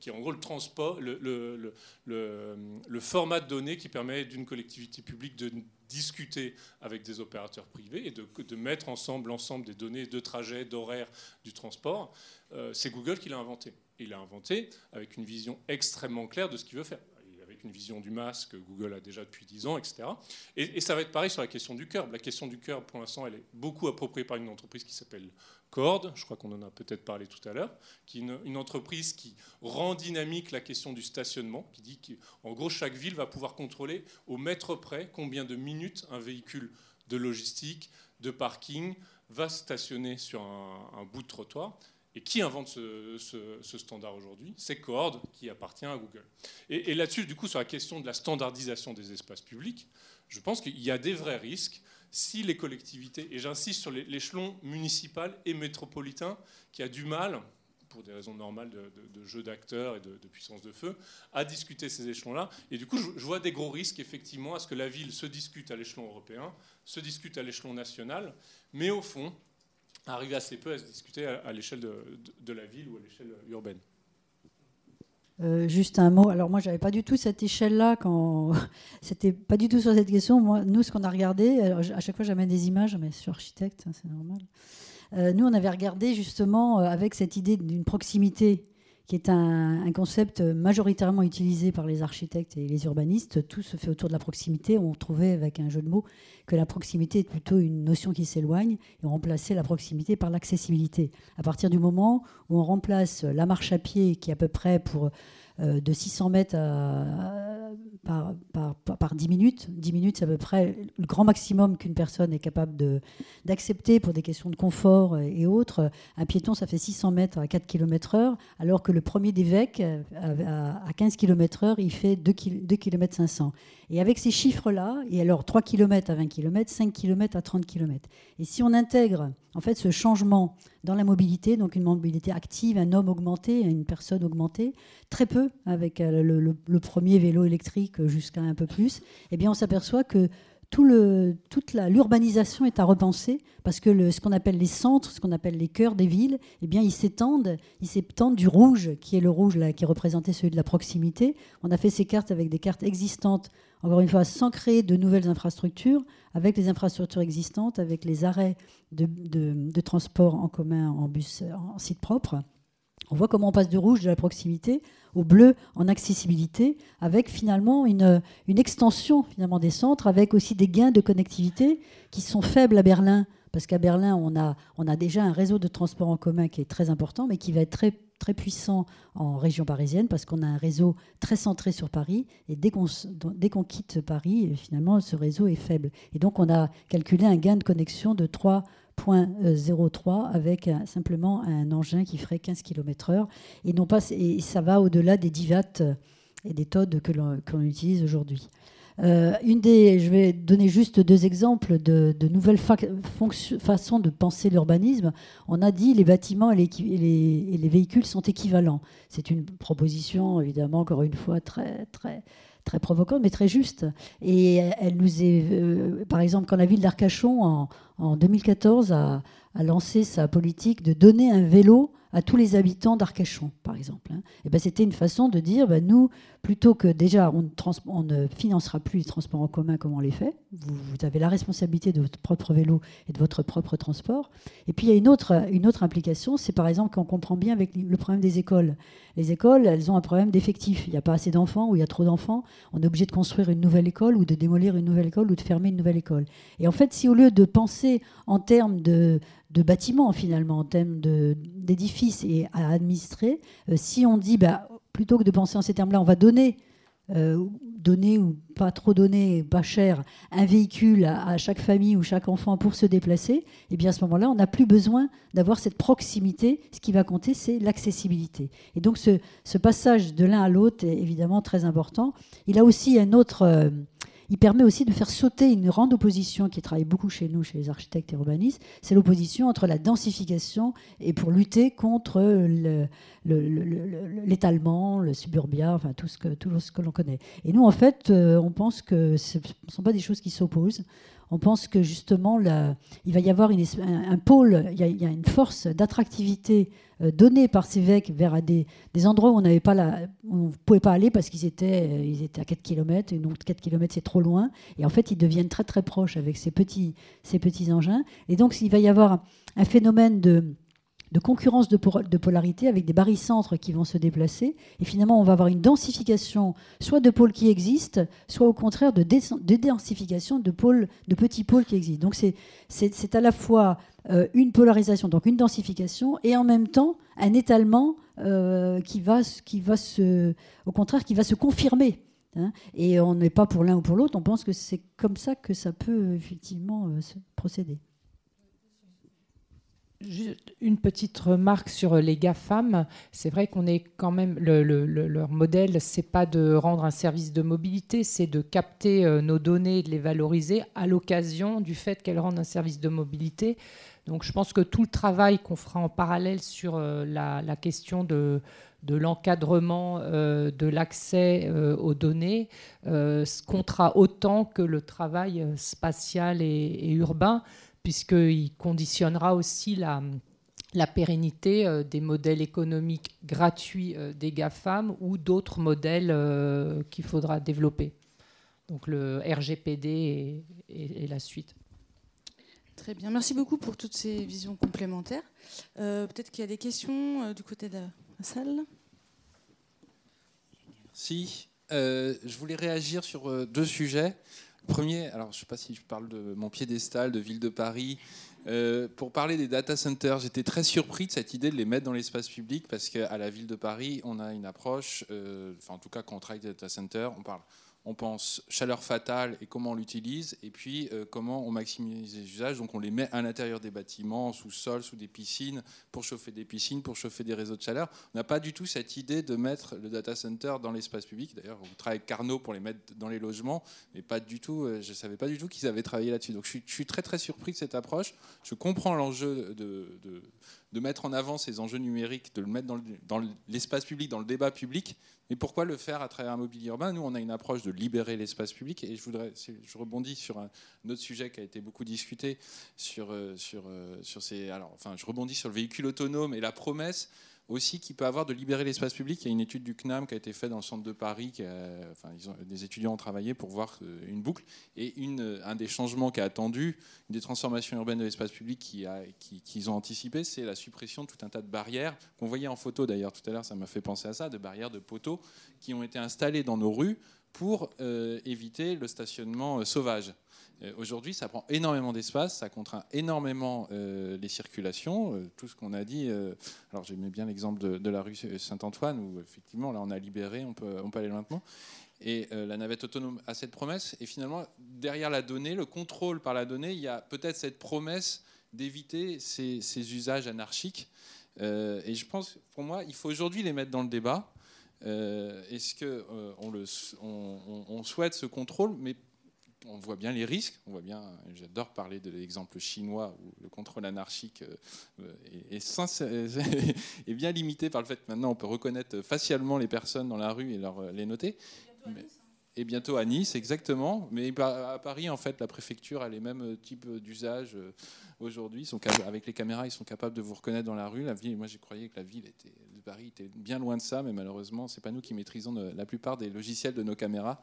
qui est en gros le, transport, le, le, le, le, le format de données qui permet d'une collectivité publique de discuter avec des opérateurs privés et de, de mettre ensemble l'ensemble des données de trajet, d'horaire, du transport. Euh, c'est Google qui l'a inventé. Et il l'a inventé avec une vision extrêmement claire de ce qu'il veut faire. Et avec une vision du masque que Google a déjà depuis dix ans, et cetera. Et, et ça va être pareil sur la question du curb. La question du curb, pour l'instant, elle est beaucoup appropriée par une entreprise qui s'appelle CORD. Je crois qu'on en a peut-être parlé tout à l'heure. Qui est une, une entreprise qui rend dynamique la question du stationnement. Qui dit qu'en gros, chaque ville va pouvoir contrôler au mètre près combien de minutes un véhicule de logistique, de parking, va stationner sur un, un bout de trottoir. Et qui invente ce, ce, ce standard aujourd'hui? C'est CORD, qui appartient à Google. Et, et là-dessus, du coup, sur la question de la standardisation des espaces publics, je pense qu'il y a des vrais risques si les collectivités, et j'insiste sur l'échelon municipal et métropolitain, qui a du mal, pour des raisons normales de, de, de jeu d'acteurs et de, de puissance de feu, à discuter ces échelons-là. Et du coup, je, je vois des gros risques, effectivement, à ce que la ville se discute à l'échelon européen, se discute à l'échelon national, mais au fond, arrive assez peu à se discuter à, à l'échelle de, de, de la ville ou à l'échelle urbaine. Euh, juste un mot. Alors moi, j'avais pas du tout cette échelle-là quand c'était pas du tout sur cette question. Moi, nous, ce qu'on a regardé, alors, à chaque fois, j'amène des images, mais je suis architecte, hein, c'est normal. Euh, nous, on avait regardé justement euh, avec cette idée d'une proximité, qui est un, un concept majoritairement utilisé par les architectes et les urbanistes. Tout se fait autour de la proximité. On trouvait, avec un jeu de mots, que la proximité est plutôt une notion qui s'éloigne, et on remplaçait la proximité par l'accessibilité. À partir du moment où on remplace la marche à pied, qui est à peu près pour euh, de six cents mètres à, à, par, par, par dix minutes, dix minutes c'est à peu près le grand maximum qu'une personne est capable de, d'accepter pour des questions de confort et autres. Un piéton, ça fait six cents mètres à quatre kilomètres heure, alors que le premier des V E C, à quinze kilomètres heure, il fait deux virgule cinq kilomètres. Et avec ces chiffres-là, et alors trois kilomètres à vingt kilomètres, cinq kilomètres à trente kilomètres. Et si on intègre en fait ce changement dans la mobilité, donc une mobilité active, un homme augmenté, une personne augmentée, très peu, avec le, le, le premier vélo électrique jusqu'à un peu plus, eh bien on s'aperçoit que Tout le, toute la, l'urbanisation est à repenser, parce que le, ce qu'on appelle les centres, ce qu'on appelle les cœurs des villes, eh bien, ils s'étendent, ils s'étendent du rouge, qui est le rouge là, qui représentait celui de la proximité. On a fait ces cartes avec des cartes existantes, encore une fois, sans créer de nouvelles infrastructures, avec les infrastructures existantes, avec les arrêts de, de, de transport en commun, en bus, en site propre. On voit comment on passe du rouge, de la proximité, au bleu en accessibilité, avec finalement une, une extension finalement des centres, avec aussi des gains de connectivité qui sont faibles à Berlin, parce qu'à Berlin, on a, on a déjà un réseau de transport en commun qui est très important, mais qui va être très, très puissant en région parisienne, parce qu'on a un réseau très centré sur Paris, et dès qu'on, dès qu'on quitte Paris, finalement, ce réseau est faible. Et donc, on a calculé un gain de connexion de trois virgule zéro trois avec un, simplement un engin qui ferait quinze kilomètres heure, et non pas, et ça va au-delà des D I V A T et des T O D que l'on, que l'on utilise aujourd'hui. Euh, une des, je vais donner juste deux exemples de, de nouvelles fa- fonction, façons de penser l'urbanisme. On a dit les bâtiments et les, et les, et les véhicules sont équivalents. C'est une proposition évidemment encore une fois très très très provocante, mais très juste. Et elle nous est, euh, par exemple, quand la ville d'Arcachon en, en deux mille quatorze a, a lancé sa politique de donner un vélo à tous les habitants d'Arcachon, par exemple, hein, et ben c'était une façon de dire, ben nous, plutôt que déjà, on, trans- on ne financera plus les transports en commun comme on les fait, vous, vous avez la responsabilité de votre propre vélo et de votre propre transport. Et puis, il y a une autre, une autre implication, c'est par exemple qu'on comprend bien avec le problème des écoles. Les écoles, elles ont un problème d'effectif. Il n'y a pas assez d'enfants ou il y a trop d'enfants. On est obligé de construire une nouvelle école ou de démolir une nouvelle école ou de fermer une nouvelle école. Et en fait, si au lieu de penser en termes de... de bâtiments, finalement, en termes de, d'édifices et à administrer. Euh, si on dit, bah, plutôt que de penser en ces termes-là, on va donner, euh, donner ou pas trop donner, pas cher, un véhicule à, à chaque famille ou chaque enfant pour se déplacer, et bien à ce moment-là, on n'a plus besoin d'avoir cette proximité. Ce qui va compter, c'est l'accessibilité. Et donc, ce, ce passage de l'un à l'autre est évidemment très important. Il a aussi un autre... Euh, Il permet aussi de faire sauter une grande opposition qui travaille beaucoup chez nous, chez les architectes et urbanistes. C'est l'opposition entre la densification et pour lutter contre le, le, le, le, l'étalement, le suburbia, enfin tout ce, que, tout ce que l'on connaît. Et nous, en fait, on pense que ce ne sont pas des choses qui s'opposent. On pense que justement, là, il va y avoir une, un, un pôle, il y, a, il y a une force d'attractivité euh, donnée par ces V E C vers des, des endroits où on n'avait pas la, on ne pouvait pas aller parce qu'ils étaient, ils étaient à quatre kilomètres, et donc quatre kilomètres c'est trop loin. Et en fait, ils deviennent très très proches avec ces petits, ces petits engins. Et donc, il va y avoir un phénomène de... de concurrence de, por- de polarité avec des barycentres qui vont se déplacer. Et finalement, on va avoir une densification soit de pôles qui existent, soit au contraire de, dé- de densification de, pôles, de petits pôles qui existent. Donc c'est, c'est, c'est à la fois euh, une polarisation, donc une densification, et en même temps un étalement euh, qui va, qui va se, au contraire, qui va se confirmer. Hein, et on n'est pas pour l'un ou pour l'autre. On pense que c'est comme ça que ça peut effectivement euh, se procéder. Juste une petite remarque sur les GAFAM. C'est vrai qu'on est quand même. Le, le, le, leur modèle, ce n'est pas de rendre un service de mobilité, c'est de capter nos données et de les valoriser à l'occasion du fait qu'elles rendent un service de mobilité. Donc je pense que tout le travail qu'on fera en parallèle sur la, la question de, de l'encadrement, euh, de l'accès euh, aux données, euh, comptera autant que le travail spatial et, et urbain, puisqu'il conditionnera aussi la, la pérennité euh, des modèles économiques gratuits euh, des GAFAM ou d'autres modèles euh, qu'il faudra développer. Donc le R G P D et, et, et la suite. Très bien. Merci beaucoup pour toutes ces visions complémentaires. Euh, peut-être qu'il y a des questions euh, du côté de la, la salle. Merci. Euh, je voulais réagir sur euh, deux sujets. Premier, alors je ne sais pas si je parle de mon piédestal, de Ville de Paris. Euh, pour parler des data centers, j'étais très surpris de cette idée de les mettre dans l'espace public parce qu'à la Ville de Paris, on a une approche, euh, enfin, en tout cas quand on travaille des data centers, on, parle, on pense chaleur fatale et comment on l'utilise et puis euh, comment on maximise les usages. Donc on les met à l'intérieur des bâtiments, sous sol, sous des piscines, pour chauffer des piscines, pour chauffer des réseaux de chaleur. On n'a pas du tout cette idée de mettre le data center dans l'espace public. D'ailleurs, on travaille avec Carnot pour les mettre dans les logements, mais pas du tout, euh, je ne savais pas du tout qu'ils avaient travaillé là-dessus. Donc je suis, je suis très très surpris de cette approche. Je comprends l'enjeu de, de, de mettre en avant ces enjeux numériques, de le mettre dans, le, dans l'espace public, dans le débat public, mais pourquoi le faire à travers un mobilier urbain ? Nous, on a une approche de libérer l'espace public, et je, voudrais, je rebondis sur un autre sujet qui a été beaucoup discuté, sur, sur, sur ces, alors, enfin, je rebondis sur le véhicule autonome et la promesse aussi qu'il peut avoir de libérer l'espace public. Il y a une étude du C N A M qui a été faite dans le centre de Paris, qui a, enfin, ils ont, des étudiants ont travaillé pour voir une boucle, et une, un des changements qui a attendu, une des transformations urbaines de l'espace public qui a, qui, qu'ils ont anticipé, c'est la suppression de tout un tas de barrières, qu'on voyait en photo d'ailleurs tout à l'heure, ça m'a fait penser à ça, de barrières de poteaux qui ont été installées dans nos rues pour euh, éviter le stationnement euh, sauvage. Euh, aujourd'hui, ça prend énormément d'espace, ça contraint énormément euh, les circulations, euh, tout ce qu'on a dit. Euh, alors j'aimais bien l'exemple de, de la rue Saint-Antoine, où effectivement, là, on a libéré, on peut, on peut aller lentement. Et euh, la navette autonome a cette promesse. Et finalement, derrière la donnée, le contrôle par la donnée, il y a peut-être cette promesse d'éviter ces, ces usages anarchiques. Euh, et je pense, pour moi, il faut aujourd'hui les mettre dans le débat. Euh, est-ce qu'on euh, on, on souhaite ce contrôle, mais on voit bien les risques, on voit bien, j'adore parler de l'exemple chinois où le contrôle anarchique euh, est, est, sincère, est bien limité par le fait que maintenant on peut reconnaître facialement les personnes dans la rue et leur, les noter. Et bientôt à Nice, exactement. Mais à Paris, en fait, la préfecture a les mêmes types d'usages aujourd'hui. Ils sont capables, avec les caméras, ils sont capables de vous reconnaître dans la rue. La ville, moi, j'ai croyais que la ville était, de Paris était bien loin de ça, mais malheureusement, c'est pas nous qui maîtrisons la plupart des logiciels de nos caméras.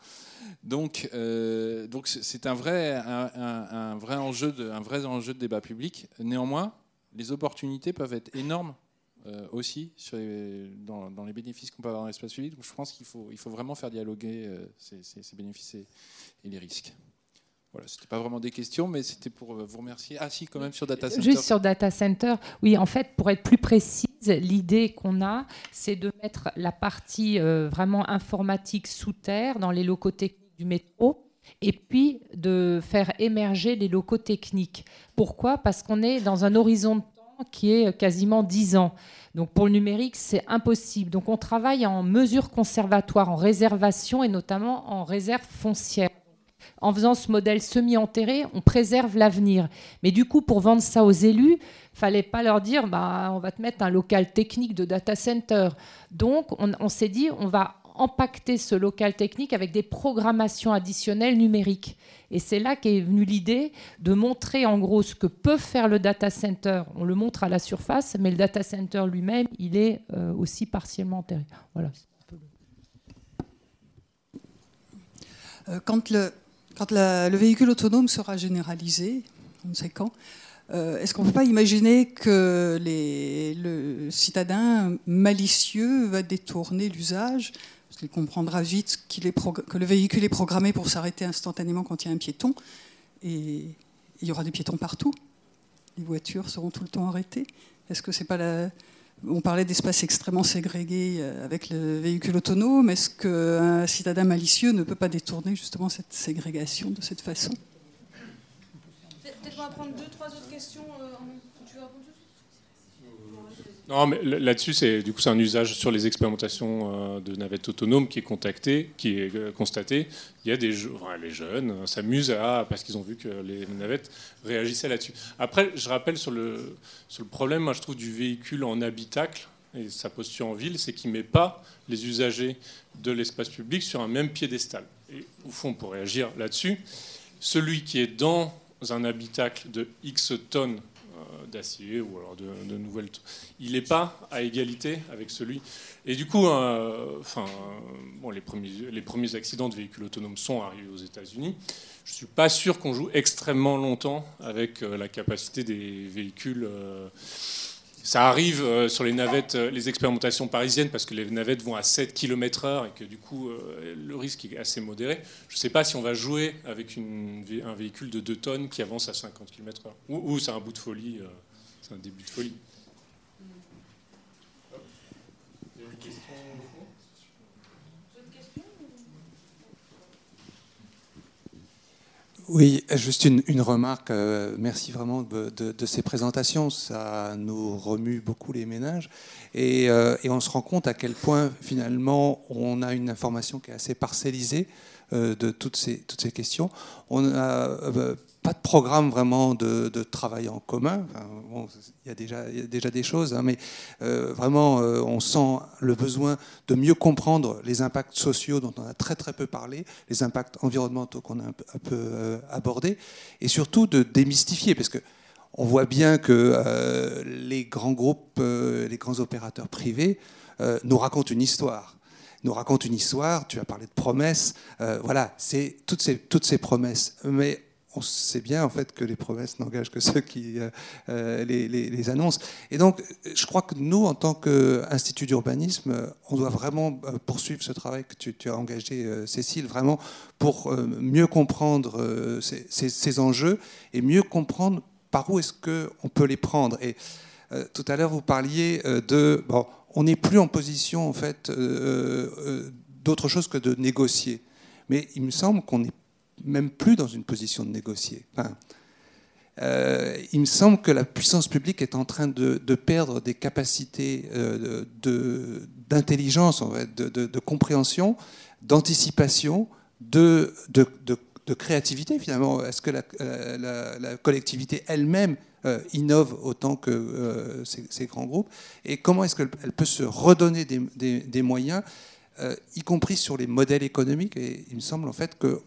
Donc, euh, donc c'est un vrai, un, un vrai enjeu, de, un vrai enjeu de débat public. Néanmoins, les opportunités peuvent être énormes. Euh, aussi sur les, dans, dans les bénéfices qu'on peut avoir dans l'espace public. Donc je pense qu'il faut, il faut vraiment faire dialoguer euh, ces, ces, ces bénéfices et, et les risques. Voilà, ce n'était pas vraiment des questions, mais c'était pour vous remercier. Ah si, quand même, sur Data Center. Juste sur Data Center, oui, en fait, pour être plus précise, l'idée qu'on a, c'est de mettre la partie euh, vraiment informatique sous terre, dans les locaux techniques du métro, et puis de faire émerger les locaux techniques. Pourquoi ? Parce qu'on est dans un horizon de qui est quasiment dix ans. Donc pour le numérique, c'est impossible. Donc on travaille en mesures conservatoires, en réservation et notamment en réserve foncière. En faisant ce modèle semi-enterré, on préserve l'avenir. Mais du coup, pour vendre ça aux élus, il ne fallait pas leur dire bah, « on va te mettre un local technique de data center ». Donc on, on s'est dit « on va empaqueter ce local technique avec des programmations additionnelles numériques ». Et c'est là qu'est venue l'idée de montrer en gros ce que peut faire le data center. On le montre à la surface, mais le data center lui-même, il est euh, aussi partiellement enterré. Voilà. Quand le, quand la, le véhicule autonome sera généralisé, on ne sait quand, euh, est-ce qu'on ne peut pas imaginer que les, le citadin malicieux va détourner l'usage ? Parce qu'il comprendra vite qu'il est progr- que le véhicule est programmé pour s'arrêter instantanément quand il y a un piéton. Et il y aura des piétons partout. Les voitures seront tout le temps arrêtées. Est-ce que c'est pas la... On parlait d'espace extrêmement ségrégé avec le véhicule autonome. Est-ce qu'un citadin malicieux ne peut pas détourner justement cette ségrégation de cette façon ? Peut-être qu'on va prendre deux, trois autres questions. Tu veux répondre ? Non, mais là-dessus, c'est du coup c'est un usage sur les expérimentations de navettes autonomes qui est contacté, qui est constaté. Il y a des jeux, enfin, les jeunes s'amusent à parce qu'ils ont vu que les navettes réagissaient là-dessus. Après, je rappelle sur le sur le problème, moi, je trouve du véhicule en habitacle et sa posture en ville, c'est qu'il met pas les usagers de l'espace public sur un même piédestal. Et au fond, pour réagir là-dessus, celui qui est dans un habitacle de X tonnes d'acier ou alors de, de nouvelles... Il n'est pas à égalité avec celui... Et du coup, euh, enfin, bon, les, premiers, les premiers accidents de véhicules autonomes sont arrivés aux États-Unis. Je ne suis pas sûr qu'on joue extrêmement longtemps avec la capacité des véhicules... Euh, Ça arrive sur les navettes, les expérimentations parisiennes, parce que les navettes vont à sept kilomètres heure et que du coup, le risque est assez modéré. Je ne sais pas si on va jouer avec une, un véhicule de deux tonnes qui avance à cinquante kilomètres heure. Ou, ou c'est un bout de folie, c'est un début de folie. Il y a une question d'autres questions ? Oui, juste une, une remarque. Euh, merci vraiment de, de, de ces présentations. Ça nous remue beaucoup les ménages. Et, euh, et on se rend compte à quel point, finalement, on a une information qui est assez parcellisée euh, de toutes ces, toutes ces questions. On n'a euh, pas de programme vraiment de, de travail en commun. Enfin, bon, y a déjà, y a déjà des choses, hein, mais euh, vraiment, euh, on sent le besoin de mieux comprendre les impacts sociaux dont on a très très peu parlé, les impacts environnementaux qu'on a un peu, un peu euh, abordés, et surtout de démystifier, parce que on voit bien que euh, les grands groupes, euh, les grands opérateurs privés euh, nous racontent une histoire. nous racontent une histoire, tu as parlé de promesses, euh, voilà, c'est toutes ces, toutes ces promesses. Mais on sait bien en fait que les promesses n'engagent que ceux qui euh, les, les, les annoncent. Et donc, je crois que nous, en tant qu'Institut d'urbanisme, on doit vraiment poursuivre ce travail que tu, tu as engagé, euh, Cécile, vraiment pour euh, mieux comprendre euh, ces, ces, ces enjeux et mieux comprendre par où est-ce qu'on peut les prendre. Et euh, tout à l'heure, vous parliez euh, de... Bon, on n'est plus en position en fait, euh, euh, d'autre chose que de négocier. Mais il me semble qu'on n'est même plus dans une position de négocier. Enfin, euh, il me semble que la puissance publique est en train de, de perdre des capacités euh, de, d'intelligence, en fait, de, de, de compréhension, d'anticipation, de, de, de, de créativité finalement. Est-ce que la, la, la collectivité elle-même Euh, innove autant que euh, ces, ces grands groupes, et comment est-ce qu'elle peut se redonner des, des, des moyens, euh, y compris sur les modèles économiques. Et il me semble en fait que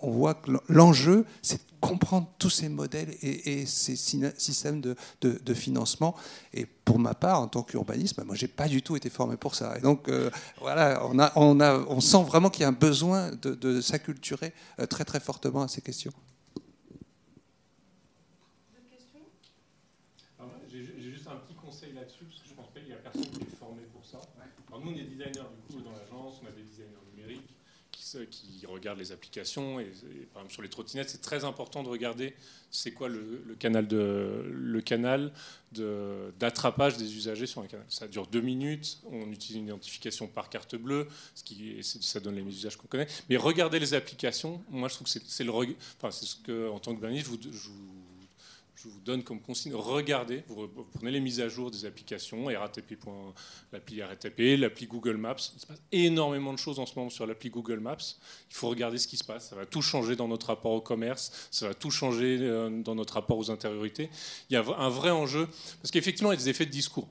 on voit que l'enjeu, c'est de comprendre tous ces modèles et, et ces systèmes de, de, de financement. Et pour ma part, en tant qu'urbaniste, moi, j'ai pas du tout été formé pour ça. Et donc, euh, voilà, on, a, on, a, on sent vraiment qu'il y a un besoin de, de s'acculturer très très fortement à ces questions. Nous, on est designers du coup, dans l'agence, on a des designers numériques qui, qui regardent les applications. Et, et, par exemple, sur les trottinettes, c'est très important de regarder c'est quoi le, le canal, de, le canal de, d'attrapage des usagers sur un canal. Ça dure deux minutes, on utilise une identification par carte bleue, ce qui, ça donne les usages qu'on connaît. Mais regarder les applications, moi je trouve que c'est, c'est, le, enfin, c'est ce que, en tant que urbaniste, je vous... Je vous Je vous donne comme consigne, regardez, vous prenez les mises à jour des applications, R A T P. L'appli R A T P, l'appli Google Maps. Il se passe énormément de choses en ce moment sur l'appli Google Maps. Il faut regarder ce qui se passe. Ça va tout changer dans notre rapport au commerce, ça va tout changer dans notre rapport aux intériorités. Il y a un vrai enjeu, parce qu'effectivement, il y a des effets de discours.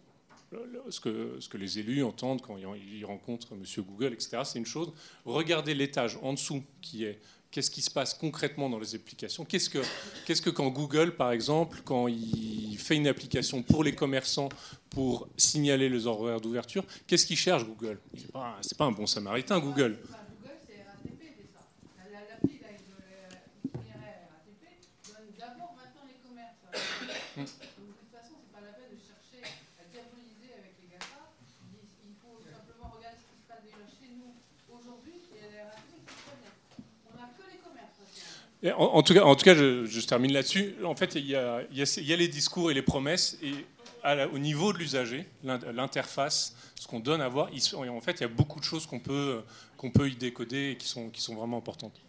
Ce que, ce que les élus entendent quand ils rencontrent M. Google, et cetera, c'est une chose. Regardez l'étage en dessous qui est... Qu'est-ce qui se passe concrètement dans les applications ? Qu'est-ce que, qu'est-ce que quand Google, par exemple, quand il fait une application pour les commerçants pour signaler les horaires d'ouverture, qu'est-ce qu'il cherche, Google ? C'est pas, c'est pas un bon samaritain, Google. Enfin, Google, c'est R A T P, c'est ça. L'appli, là, il dirait R A T P, donne d'abord maintenant les commerces. Donc, de toute façon, c'est pas la peine de chercher à diaboliser avec les GAFA. Il faut simplement regarder ce qui se passe déjà chez nous aujourd'hui, et la R A T P, c'est très bien. En, en tout cas, en tout cas je, je termine là-dessus. En fait, il y, a, il, y a, il y a les discours et les promesses. Et à la, au niveau de l'usager, l'interface, ce qu'on donne à voir, il, en fait, il y a beaucoup de choses qu'on peut, qu'on peut y décoder et qui sont, qui sont vraiment importantes.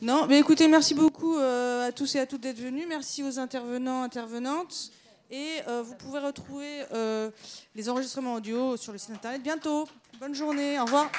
Non, mais écoutez, merci beaucoup euh, à tous et à toutes d'être venus. Merci aux intervenants, intervenantes. Et euh, vous pouvez retrouver euh, les enregistrements audio sur le site internet bientôt. Bonne journée, au revoir.